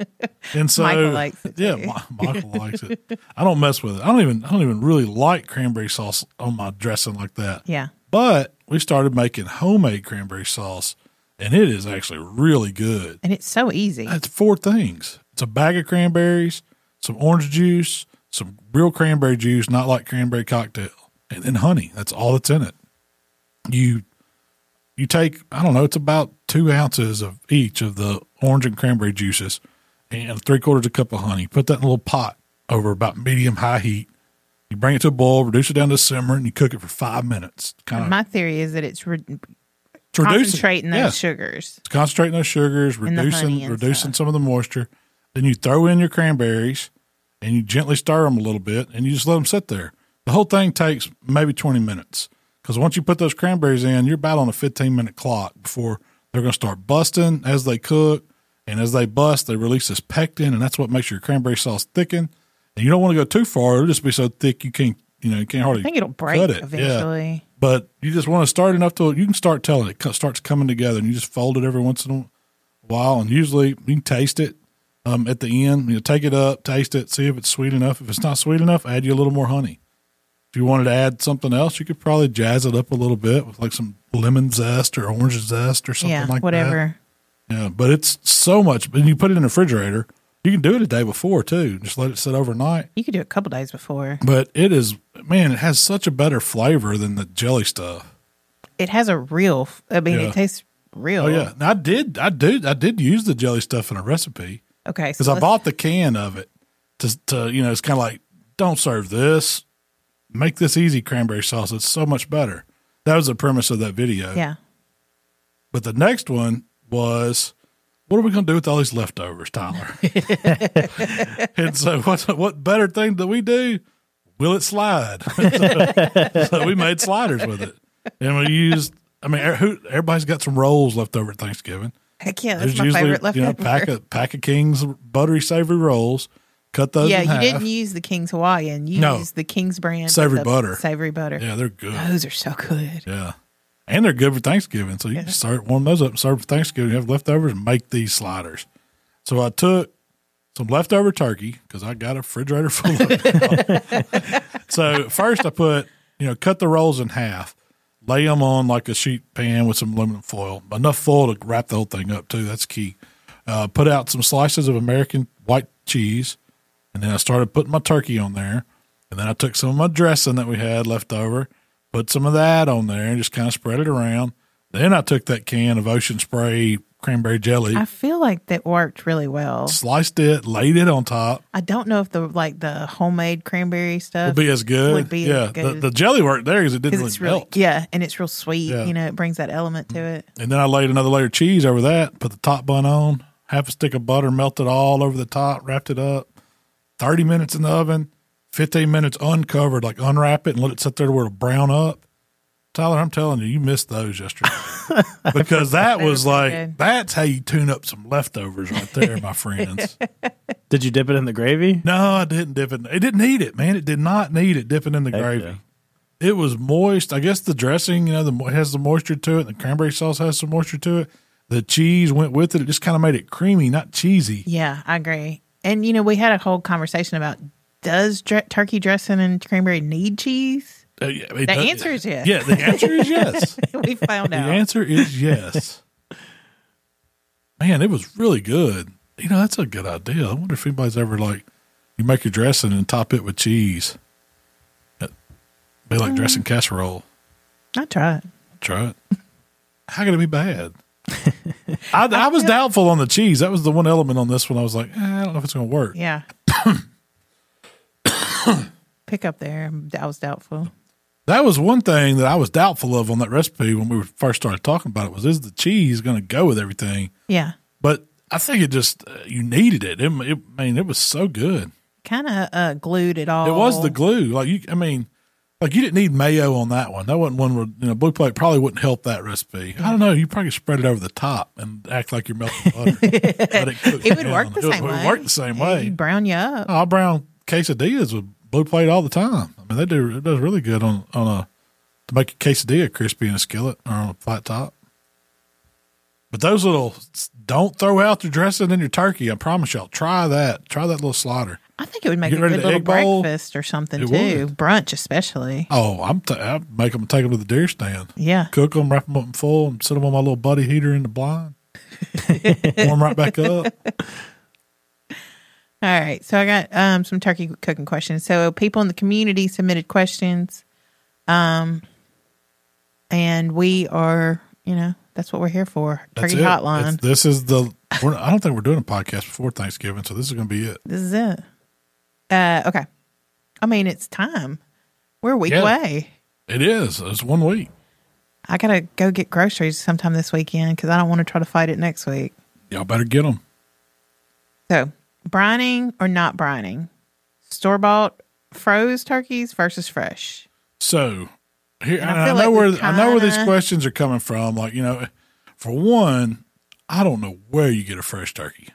And so Michael likes it. Yeah, Michael likes it. I don't mess with it. I don't even really like cranberry sauce on my dressing like that. Yeah. But we started making homemade cranberry sauce, and it is actually really good. And it's so easy. It's 4 things. It's a bag of cranberries, some orange juice, some real cranberry juice, not like cranberry cocktail, and then honey. That's all that's in it. You take, it's about 2 ounces of each of the orange and cranberry juices and 3/4 cup of honey. Put that in a little pot over about medium-high heat. You bring it to a boil, reduce it down to a simmer, and you cook it for 5 minutes. My theory is that it's concentrating those sugars. It's concentrating those sugars, reducing some of the moisture. Then you throw in your cranberries, and you gently stir them a little bit, and you just let them sit there. The whole thing takes maybe 20 minutes because once you put those cranberries in, you're about on a 15-minute clock before they're going to start busting as they cook, And as they bust, they release this pectin, and that's what makes your cranberry sauce thicken. And you don't want to go too far; it'll just be so thick you can't, you can't hardly. I think it'll break cut it. Eventually. Yeah. But you just want to start enough till you can start telling it starts coming together, and you just fold it every once in a while, and usually you can taste it at the end. You know, take it up, taste it, see if it's sweet enough. If it's not sweet enough, add you a little more honey. If you wanted to add something else, you could probably jazz it up a little bit with like some lemon zest or orange zest or something like whatever. That. Yeah, but it's so much. And you put it in the refrigerator. You can do it a day before too. Just let it sit overnight. You could do it a couple days before. But it is, man, it has such a better flavor than the jelly stuff. It has a real, it tastes real. Oh yeah. And I did use the jelly stuff in a recipe. Okay. Because so I bought the can of it to it's kind of like, don't serve this. Make this easy cranberry sauce. It's so much better. That was the premise of that video. Yeah. But the next one was, what are we going to do with all these leftovers, Tyler? And so what better thing that we do? Will it slide? So we made sliders with it. And we used, everybody's got some rolls left over at Thanksgiving. Heck yeah, that's my favorite leftover. Pack of King's buttery savory rolls. Cut those in half. Yeah, you didn't use the King's Hawaiian. You used the King's brand. Savory butter. Yeah, they're good. Those are so good. Yeah. And they're good for Thanksgiving. So you can start warm those up and serve for Thanksgiving. You have leftovers and make these sliders. So I took some leftover turkey because I got a refrigerator full of it. So first I put, cut the rolls in half. Lay them on like a sheet pan with some aluminum foil. Enough foil to wrap the whole thing up too. That's key. Put out some slices of American white cheese. And then I started putting my turkey on there. And then I took some of my dressing that we had left over, put some of that on there, and just kind of spread it around. Then I took that can of Ocean Spray cranberry jelly. I feel like that worked really well. Sliced it, laid it on top. I don't know if the homemade cranberry stuff would be as good. The jelly worked there because it didn't really melt. Yeah, and it's real sweet. Yeah. It brings that element to it. And then I laid another layer of cheese over that, put the top bun on, half a stick of butter, melted all over the top, wrapped it up. 30 minutes in the oven, 15 minutes uncovered, like unwrap it and let it sit there to where it'll brown up. Tyler, I'm telling you, you missed those yesterday. Because that was like, good. That's how you tune up some leftovers right there, my friends. Did you dip it in the gravy? No, I didn't dip it. It didn't need it, man. It did not need it dipping in the gravy. Yeah. It was moist. I guess the dressing, it has the moisture to it. The cranberry sauce has some moisture to it. The cheese went with it. It just kind of made it creamy, not cheesy. Yeah, I agree. And, we had a whole conversation about, does turkey dressing and cranberry need cheese? Answer is yes. Yeah, the answer is yes. We found out. The answer is yes. Man, it was really good. That's a good idea. I wonder if anybody's ever, you make your dressing and top it with cheese. It'd be like dressing casserole. I'll try it. How could it be bad? I was doubtful on the cheese. That was the one element on this one. I was like, I don't know if it's going to work. Yeah. Pick up there. I was doubtful. That was one thing that I was doubtful of on that recipe when we first started talking about it was, is the cheese going to go with everything? Yeah. But I think it just, you needed it. It was so good. Kind of glued it all. It was the glue. Like you didn't need mayo on that one. That wasn't one where Blue Plate probably wouldn't help that recipe. I don't know. You probably spread it over the top and act like you're melting butter. It would work the same way. It would work the same way. It'd brown you up. I brown quesadillas with Blue Plate all the time. It does really good to make a quesadilla crispy in a skillet or on a flat top. But those little, don't throw out your dressing and your turkey. I promise y'all. Try that. Try that little slider. I think it would make a good little breakfast or something, too. Brunch, especially. Oh, I make them, take them to the deer stand. Yeah. Cook them, wrap them up in full, and sit them on my little buddy heater in the blind. Warm right back up. All right. So I got some turkey cooking questions. So people in the community submitted questions. And we are, that's what we're here for. Turkey Hotline. I don't think we're doing a podcast before Thanksgiving, so this is going to be it. This is it. Okay. It's time. We're a week away. It is. It's 1 week. I got to go get groceries sometime this weekend because I don't want to try to fight it next week. Y'all better get them. So, brining or not brining? Store-bought froze turkeys versus fresh? So, here, I know where these questions are coming from. For one, I don't know where you get a fresh turkey.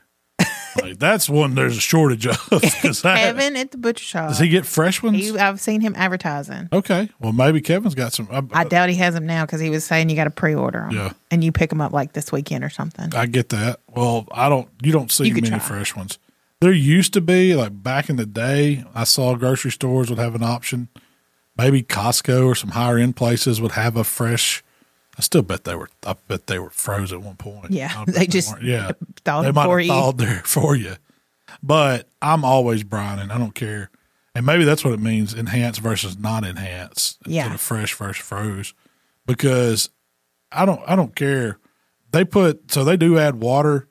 Like, that's one there's a shortage of. Kevin at the butcher shop. Does he get fresh ones? I've seen him advertising. Okay. Well, maybe Kevin's got some. I doubt he has them now because he was saying you got to pre-order them. Yeah. And you pick them up like this weekend or something. I get that. Well, you don't see many fresh ones. There used to be, like back in the day, I saw grocery stores would have an option. Maybe Costco or some higher end places would have a fresh. I bet they were frozen at one point. Yeah, they just thawed there for you. But I'm always brining. I don't care, and maybe that's what it means: enhanced versus not enhanced. Yeah, instead of fresh versus froze. Because I don't care. They do add water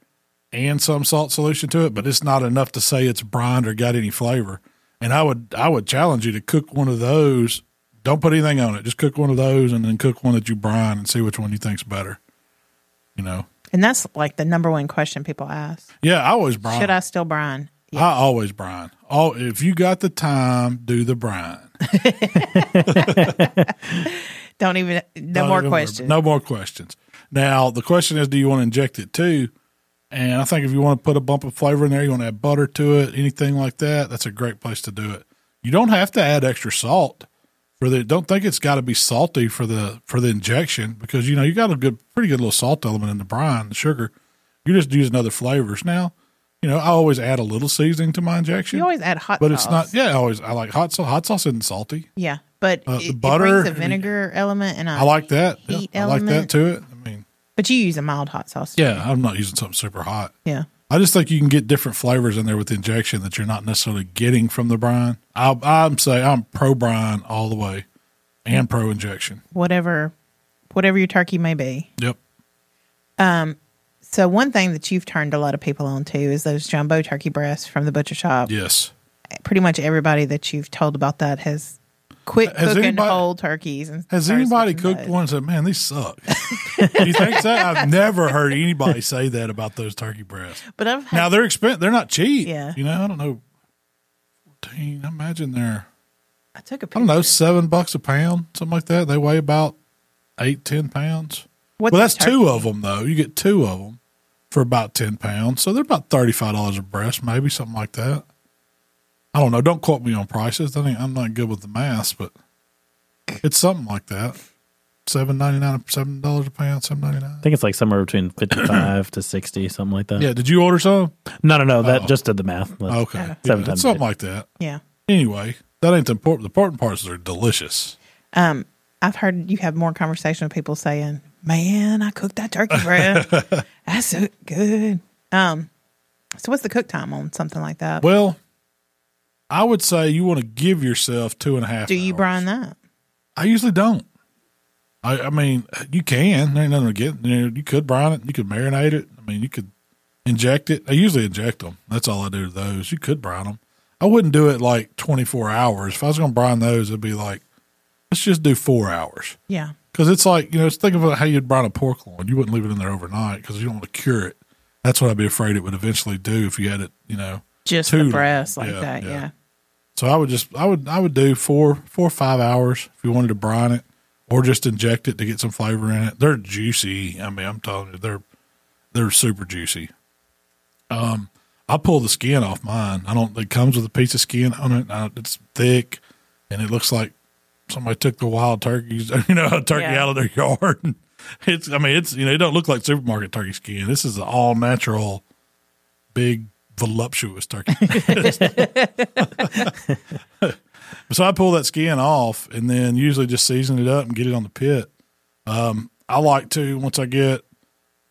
and some salt solution to it, but it's not enough to say it's brined or got any flavor. And I would challenge you to cook one of those. Don't put anything on it. Just cook one of those and then cook one that you brine and see which one you think's better. You know? And that's like the number one question people ask. Yeah, I always brine. Should I still brine? Yes. I always brine. If you got the time, do the brine. No more questions. Now, the question is, do you want to inject it too? And I think if you want to put a bump of flavor in there, you want to add butter to it, anything like that, that's a great place to do it. You don't have to add extra salt. Don't think it's got to be salty for the injection, because you got a pretty good little salt element in the brine, the sugar. You're just using other flavors now. I always add a little seasoning to my injection. You always add hot sauce, but it's not. Yeah, I like hot sauce. Hot sauce isn't salty. Yeah, but the butter, it brings the vinegar element, and I like that. Heat element. I like that to it. But you use a mild hot sauce. Yeah, I'm not using something super hot. Yeah. I just think you can get different flavors in there with the injection that you're not necessarily getting from the brine. I'm pro brine all the way and pro injection. Whatever your turkey may be. Yep. So one thing that you've turned a lot of people on to is those jumbo turkey breasts from the butcher shop. Yes. Pretty much everybody that you've told about that has quit cooking whole turkeys. Has anybody cooked one and said, man, these suck? You think so? I've never heard anybody say that about those turkey breasts. But now they're expensive. They're not cheap. Yeah. I don't know. 14, I imagine they're, I took a picture. I don't know, $7 a pound, something like that. They weigh about 8-10 pounds. Well, that's two of them, though. You get two of them for about 10 pounds. So they're about $35 a breast, maybe something like that. I don't know. Don't quote me on prices. I'm not good with the math, but it's something like that. $7.99, $7 a pound, $7.99. I think it's like somewhere between 55 to 60, something like that. Yeah. Did you order some? No. That just did the math. Like, okay. It's something like that. Yeah. Anyway, that ain't the important. The important parts are delicious. I've heard you have more conversation with people saying, "Man, I cooked that turkey breast. That's so good." So what's the cook time on something like that? Well, I would say you want to give yourself 2.5 hours. Do you brine that? I usually don't. I mean, you can. There ain't nothing to get. You could brine it. You could marinate it. I mean, you could inject it. I usually inject them. That's all I do to those. You could brine them. I wouldn't do it like 24 hours. If I was going to brine those, it'd be like, let's just do 4 hours. Yeah. Because it's like, think about how you'd brine a pork loin. You wouldn't leave it in there overnight because you don't want to cure it. That's what I'd be afraid it would eventually do if you had it, just the breast like that. Yeah. So I would do 4 or 5 hours if you wanted to brine it, or just inject it to get some flavor in it. They're juicy. I mean, I'm telling you, they're super juicy. I pull the skin off mine. It comes with a piece of skin on it. It's thick, and it looks like somebody took the wild turkeys, out of their yard. It don't look like supermarket turkey skin. This is an all natural, big, voluptuous turkey. So I pull that skin off and then usually just season it up and get it on the pit. I like to, once I get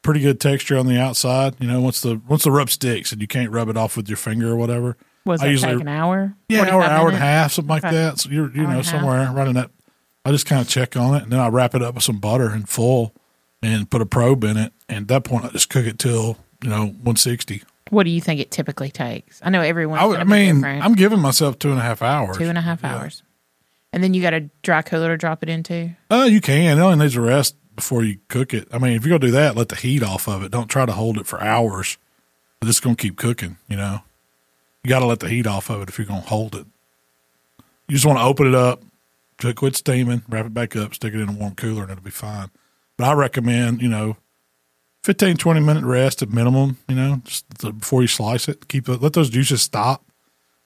pretty good texture on the outside, once the rub sticks and you can't rub it off with your finger or whatever. Was it like an hour? Yeah, hour and a half, something like that. So you're somewhere right in that. I just kind of check on it and then I wrap it up with some butter and full and put a probe in it. And at that point, I just cook it till, 160. What do you think it typically takes? I know everyone. Different. I'm giving myself 2.5 hours. 2.5 hours. And then you got a dry cooler to drop it into? You can. It only needs a rest before you cook it. I mean, if you're going to do that, let the heat off of it. Don't try to hold it for hours. But it's going to keep cooking, You got to let the heat off of it if you're going to hold it. You just want to open it up, quit steaming, wrap it back up, stick it in a warm cooler, and it'll be fine. But I recommend, 15, 20-minute rest at minimum, you know, just before you slice it. Let those juices stop.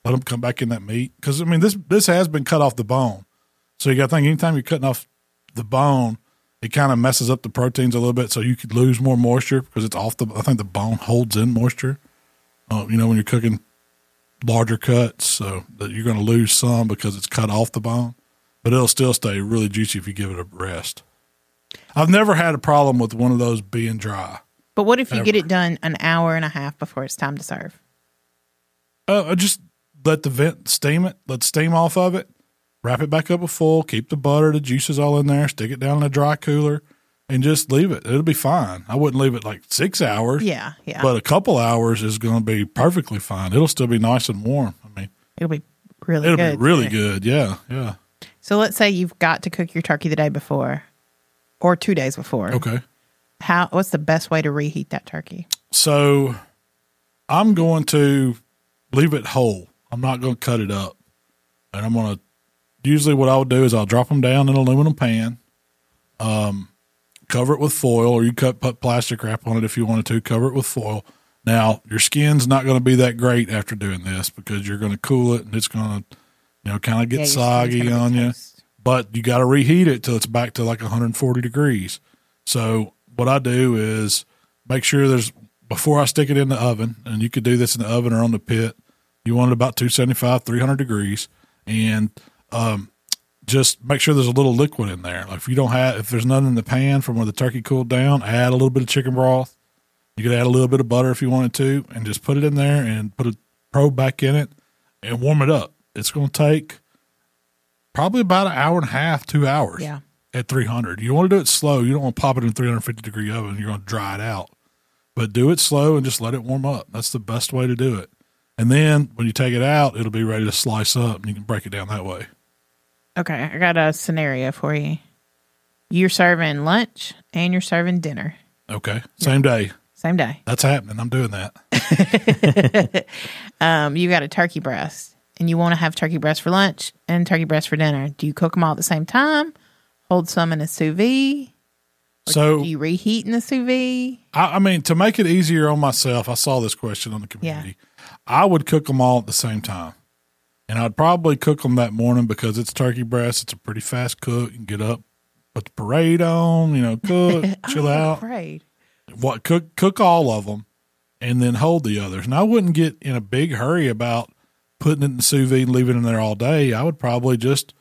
Let them come back in that meat. Because, I mean, this has been cut off the bone. So you got to think anytime you're cutting off the bone, it kind of messes up the proteins a little bit, so you could lose more moisture because it's off the – I think the bone holds in moisture, you know, when you're cooking larger cuts. So that you're going to lose some because it's cut off the bone. But it'll still stay really juicy if you give it a rest. I've never had a problem with one of those being dry. But what if you get it done an hour and a half before it's time to serve? Just let the vent steam it. Let steam off of it. Wrap it back up with foil. Keep the butter, the juices all in there. Stick it down in a dry cooler and just leave it. It'll be fine. I wouldn't leave it like 6 hours. Yeah, yeah. But a couple hours is going to be perfectly fine. It'll still be nice and warm. I mean, it'll be really good. Yeah, yeah. So let's say you've got to cook your turkey the day before. Or 2 days before. Okay. What's the best way to reheat that turkey? So I'm going to leave it whole. I'm not going to cut it up. And I'm going to, usually what I'll do is I'll drop them down in an aluminum pan, cover it with foil, or you put plastic wrap on it if you wanted to, cover it with foil. Now, your skin's not going to be that great after doing this because you're going to cool it and it's going to, you know, kind of get soggy on you. But you got to reheat it till it's back to like 140 degrees. So what I do is make sure before I stick it in the oven, and you could do this in the oven or on the pit, you want it about 275, 300 degrees. And just make sure there's a little liquid in there. Like if there's nothing in the pan from where the turkey cooled down, add a little bit of chicken broth. You could add a little bit of butter if you wanted to, and just put it in there and put a probe back in it and warm it up. It's going to take probably about an hour and a half, 2 hours at 300. You want to do it slow. You don't want to pop it in a 350-degree oven. You're going to dry it out. But do it slow and just let it warm up. That's the best way to do it. And then when you take it out, it'll be ready to slice up, and you can break it down that way. Okay, I got a scenario for you. You're serving lunch, and you're serving dinner. Okay, same day. That's happening. I'm doing that. You got a turkey breast. And you want to have turkey breast for lunch and turkey breast for dinner. Do you cook them all at the same time? Hold some in a sous vide? So, do you reheat in the sous vide? I mean, to make it easier on myself, I saw this question on the community. Yeah. I would cook them all at the same time. And I'd probably cook them that morning because it's turkey breast. It's a pretty fast cook. You can get up, put the parade on, you know, cook, chill out. Parade. Cook all of them and then hold the others. And I wouldn't get in a big hurry about putting it in the sous vide and leaving it in there all day. I would probably just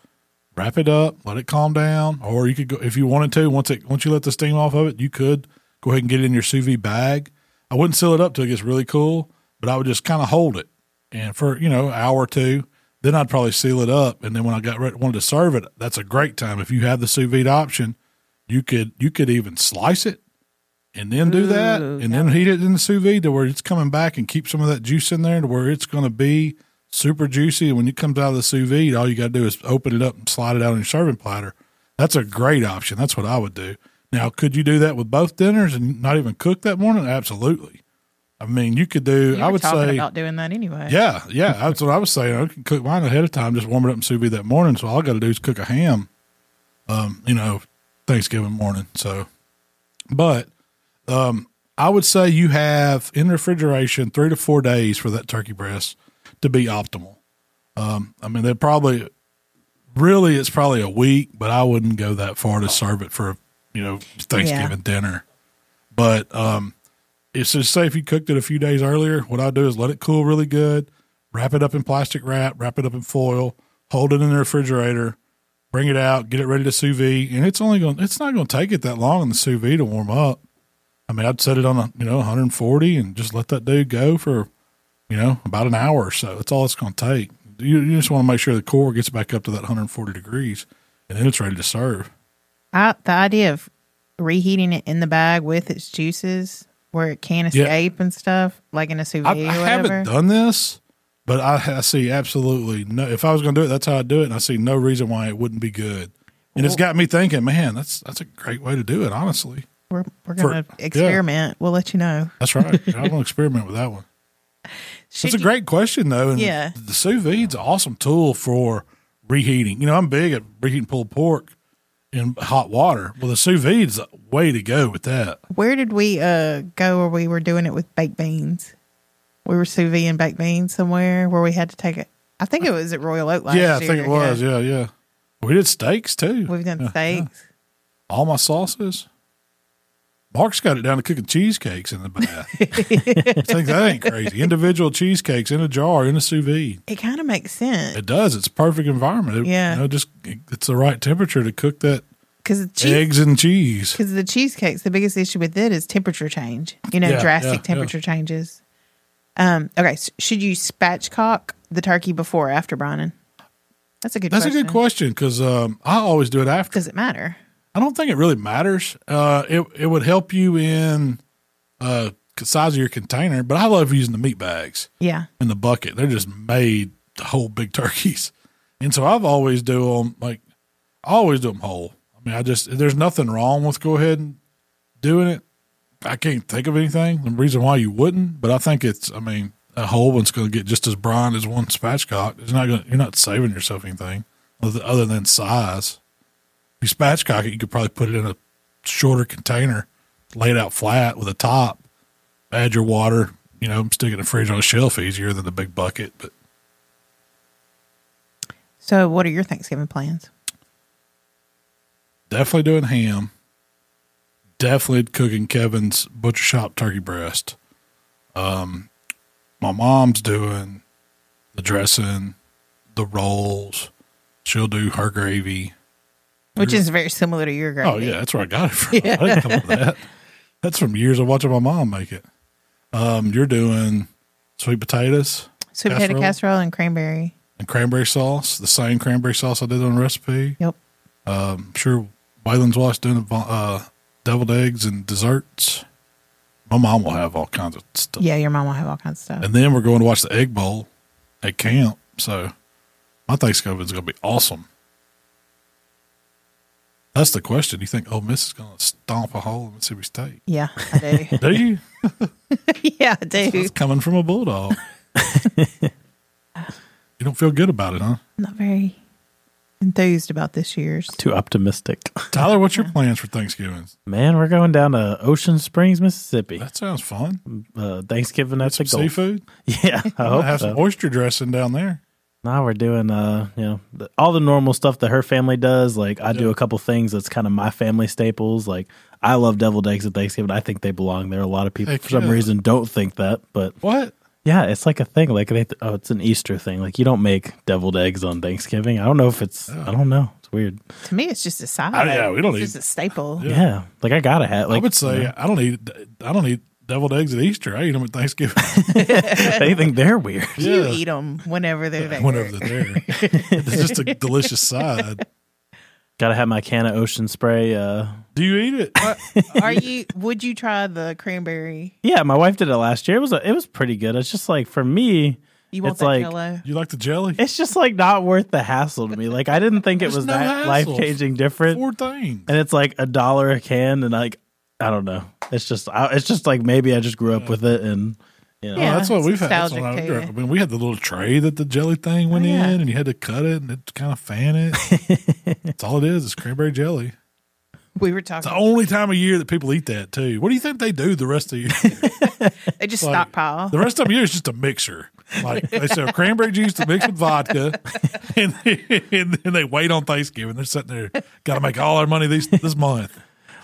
wrap it up, let it calm down, or you could go if you wanted to. Once you let the steam off of it, you could go ahead and get it in your sous vide bag. I wouldn't seal it up till it gets really cool, but I would just kind of hold it and for an hour or two. Then I'd probably seal it up, and then when I wanted to serve it, that's a great time. If you have the sous vide option, you could even slice it and then do that, and then heat it in the sous vide to where it's coming back and keep some of that juice in there to where it's going to be super juicy. When it comes out of the sous vide, all you got to do is open it up and slide it out on your serving platter. That's a great option. That's what I would do. Now, could you do that with both dinners and not even cook that morning? Absolutely. I mean, you could do. You were I would talking say about doing that anyway. Yeah, yeah. That's what I was saying. I can cook mine ahead of time. Just warm it up in sous vide that morning. So all I got to do is cook a ham. Thanksgiving morning. So, but I would say you have in refrigeration 3 to 4 days for that turkey breast to be optimal. I mean, it's probably a week, but I wouldn't go that far to serve it for, Thanksgiving dinner. But it's just say if you cooked it a few days earlier, what I do is let it cool really good, wrap it up in plastic wrap, wrap it up in foil, hold it in the refrigerator, bring it out, get it ready to sous vide. And it's not going to take it that long in the sous vide to warm up. I mean, I'd set it on 140 and just let that dude go for about an hour or so. That's all it's going to take. You just want to make sure the core gets back up to that 140 degrees, and then it's ready to serve. The idea of reheating it in the bag with its juices where it can escape and stuff, like in a sous vide or whatever. I haven't done this, but I see absolutely no. If I was going to do it, that's how I'd do it, and I see no reason why it wouldn't be good. And it's got me thinking, man, that's a great way to do it, honestly. We're going to experiment. Yeah. We'll let you know. That's right. I'm going to experiment with that one. It's a great question, though. And the sous vide's an awesome tool for reheating. I'm big at reheating pulled pork, in hot water. Well, the sous vide's way to go with that. Where did we go where we were doing it with baked beans? We were sous vide and baked beans somewhere where we had to take it. I think it was at Royal Oak last year. Yeah, I think it was. Yeah, yeah. We did steaks too. We've done steaks. Yeah. All my sauces. Mark's got it down to cooking cheesecakes in the bath. I think that ain't crazy. Individual cheesecakes in a jar, in a sous vide. It kind of makes sense. It does. It's a perfect environment. It's the right temperature to cook that. Eggs and cheese. Because the cheesecakes, the biggest issue with it is temperature change. Drastic temperature changes. Okay, so should you spatchcock the turkey before or after brining? That's a good question because I always do it after. Does it matter? I don't think it really matters. It would help you in size of your container, but I love using the meat bags. Yeah, in the bucket, they're just made to hold big turkeys, and so I've always do them whole. I mean, there's nothing wrong with go ahead and doing it. I can't think of anything the reason why you wouldn't, but I think a whole one's going to get just as brine as one spatchcock. You're not saving yourself anything other than size. If you spatchcock it, you could probably put it in a shorter container, lay it out flat with a top, add your water, stick it in the fridge on a shelf easier than the big bucket. But so what are your Thanksgiving plans? Definitely doing ham. Definitely cooking Kevin's butcher shop turkey breast. My mom's doing the dressing, the rolls. She'll do her gravy. Which is very similar to your gravy. Oh, yeah. That's where I got it from. Yeah. I didn't come up with that. That's from years of watching my mom make it. You're doing sweet potatoes. Sweet potato casserole and cranberry. And cranberry sauce. The same cranberry sauce I did on the recipe. Yep. I'm sure Waylon's wife's doing deviled eggs and desserts. My mom will have all kinds of stuff. Yeah, your mom will have all kinds of stuff. And then we're going to watch the Egg Bowl at camp. So my Thanksgiving's going to be awesome. That's the question. You think Ole Miss is going to stomp a hole in Mississippi State? Yeah, I do. Do you? Yeah, I do. It's coming from a Bulldog. You don't feel good about it, huh? Not very enthused about this year's. Too optimistic. Tyler, what's your plans for Thanksgiving? Man, we're going down to Ocean Springs, Mississippi. That sounds fun. Thanksgiving, that's a goal. Seafood? Yeah, I hope have so. Some oyster dressing down there. Now we're doing, all the normal stuff that her family does. Like, I do a couple things that's kind of my family staples. Like, I love deviled eggs at Thanksgiving. I think they belong there. A lot of people, some reason, don't think that. But what? Yeah, it's like a thing. Like, it's an Easter thing. Like, you don't make deviled eggs on Thanksgiving. I don't know if it's. I don't know. It's weird. To me, it's just a side. It's just a staple. Yeah. Like I gotta have. Like, I would say I don't eat deviled eggs at Easter. I eat them at Thanksgiving. They think they're weird. You eat them whenever they're there. Whenever they're there. It's just a delicious side. Got to have my can of Ocean Spray. Do you eat it? Would you try the cranberry? Yeah, my wife did it last year. It was pretty good. It's just like, for me, Jello? You like the jelly? It's just like not worth the hassle to me. Like, I didn't think it was that life-changing different. Four things. And it's like $1 a can, and like, I don't know. It's just like maybe I just grew up with it, and that's what we've had. I mean, we had the little tray that the jelly thing went in, and you had to cut it and it kind of fan it. That's all it is. It's cranberry jelly. We were talking. It's the only time of year that people eat that too. What do you think they do the rest of the year? They just stockpile. The rest of the year is just a mixer. Like they sell cranberry juice to mix with vodka, and then they wait on Thanksgiving. They're sitting there, got to make all our money this month.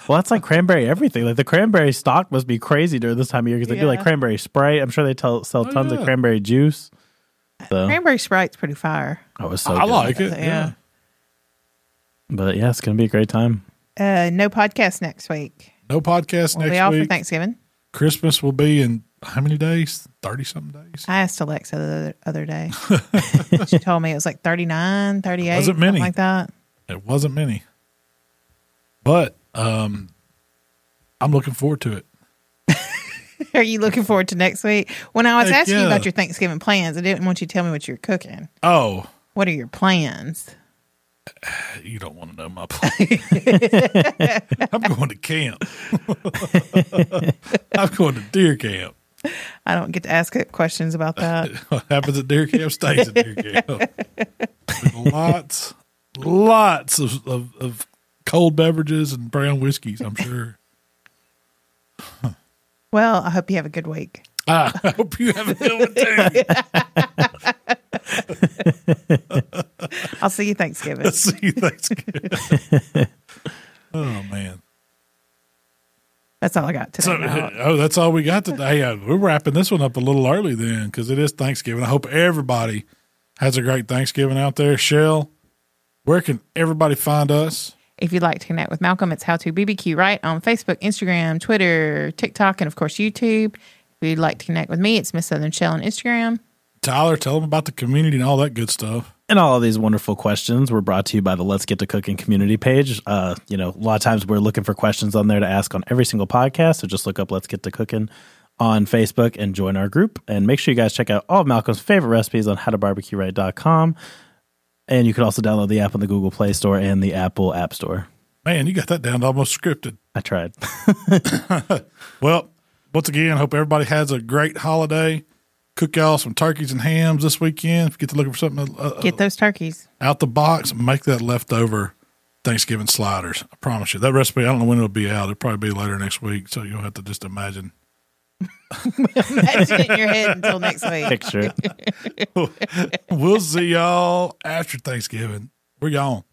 Well, that's like cranberry everything. Like the cranberry stock must be crazy during this time of year because they do like cranberry Sprite. I'm sure they sell tons of cranberry juice. So. Cranberry Sprite's pretty fire. Oh, it's so good. I like it. Yeah. But yeah, it's going to be a great time. No podcast next week. We'll be off for Thanksgiving. Christmas will be in how many days? 30-something days? I asked Alexa the other day. She told me it was like 39, 38, something like that. It wasn't many. But... I'm looking forward to it. Are you looking forward to next week? When I was asking you about your Thanksgiving plans, I didn't want you to tell me what you're cooking. Oh. What are your plans? You don't want to know my plans. I'm going to camp. I'm going to deer camp. I don't get to ask questions about that. What happens at deer camp stays at deer camp. Lots of cold beverages and brown whiskeys, I'm sure. Well, I hope you have a good week. I hope you have a good one too. I'll see you Thanksgiving. I'll see you Thanksgiving. Oh, man. That's all I got today. That's all we got today. We're wrapping this one up a little early then because it is Thanksgiving. I hope everybody has a great Thanksgiving out there. Shell, where can everybody find us? If you'd like to connect with Malcolm, it's How to BBQ Right on Facebook, Instagram, Twitter, TikTok, and, of course, YouTube. If you'd like to connect with me, it's Miss Southern Shell on Instagram. Tyler, tell them about the community and all that good stuff. And all of these wonderful questions were brought to you by the Let's Get to Cooking community page. A lot of times we're looking for questions on there to ask on every single podcast. So just look up Let's Get to Cooking on Facebook and join our group. And make sure you guys check out all of Malcolm's favorite recipes on HowToBBQRight.com. And you can also download the app on the Google Play Store and the Apple App Store. Man, you got that down to almost scripted. I tried. Well, once again, hope everybody has a great holiday. Cook y'all some turkeys and hams this weekend. If you get to looking for something, get those turkeys out the box. Make that leftover Thanksgiving sliders. I promise you that recipe. I don't know when it'll be out. It'll probably be later next week. So you'll have to just imagine. Imagine it in your head until next week. Picture it. We'll see y'all after Thanksgiving. We're gone.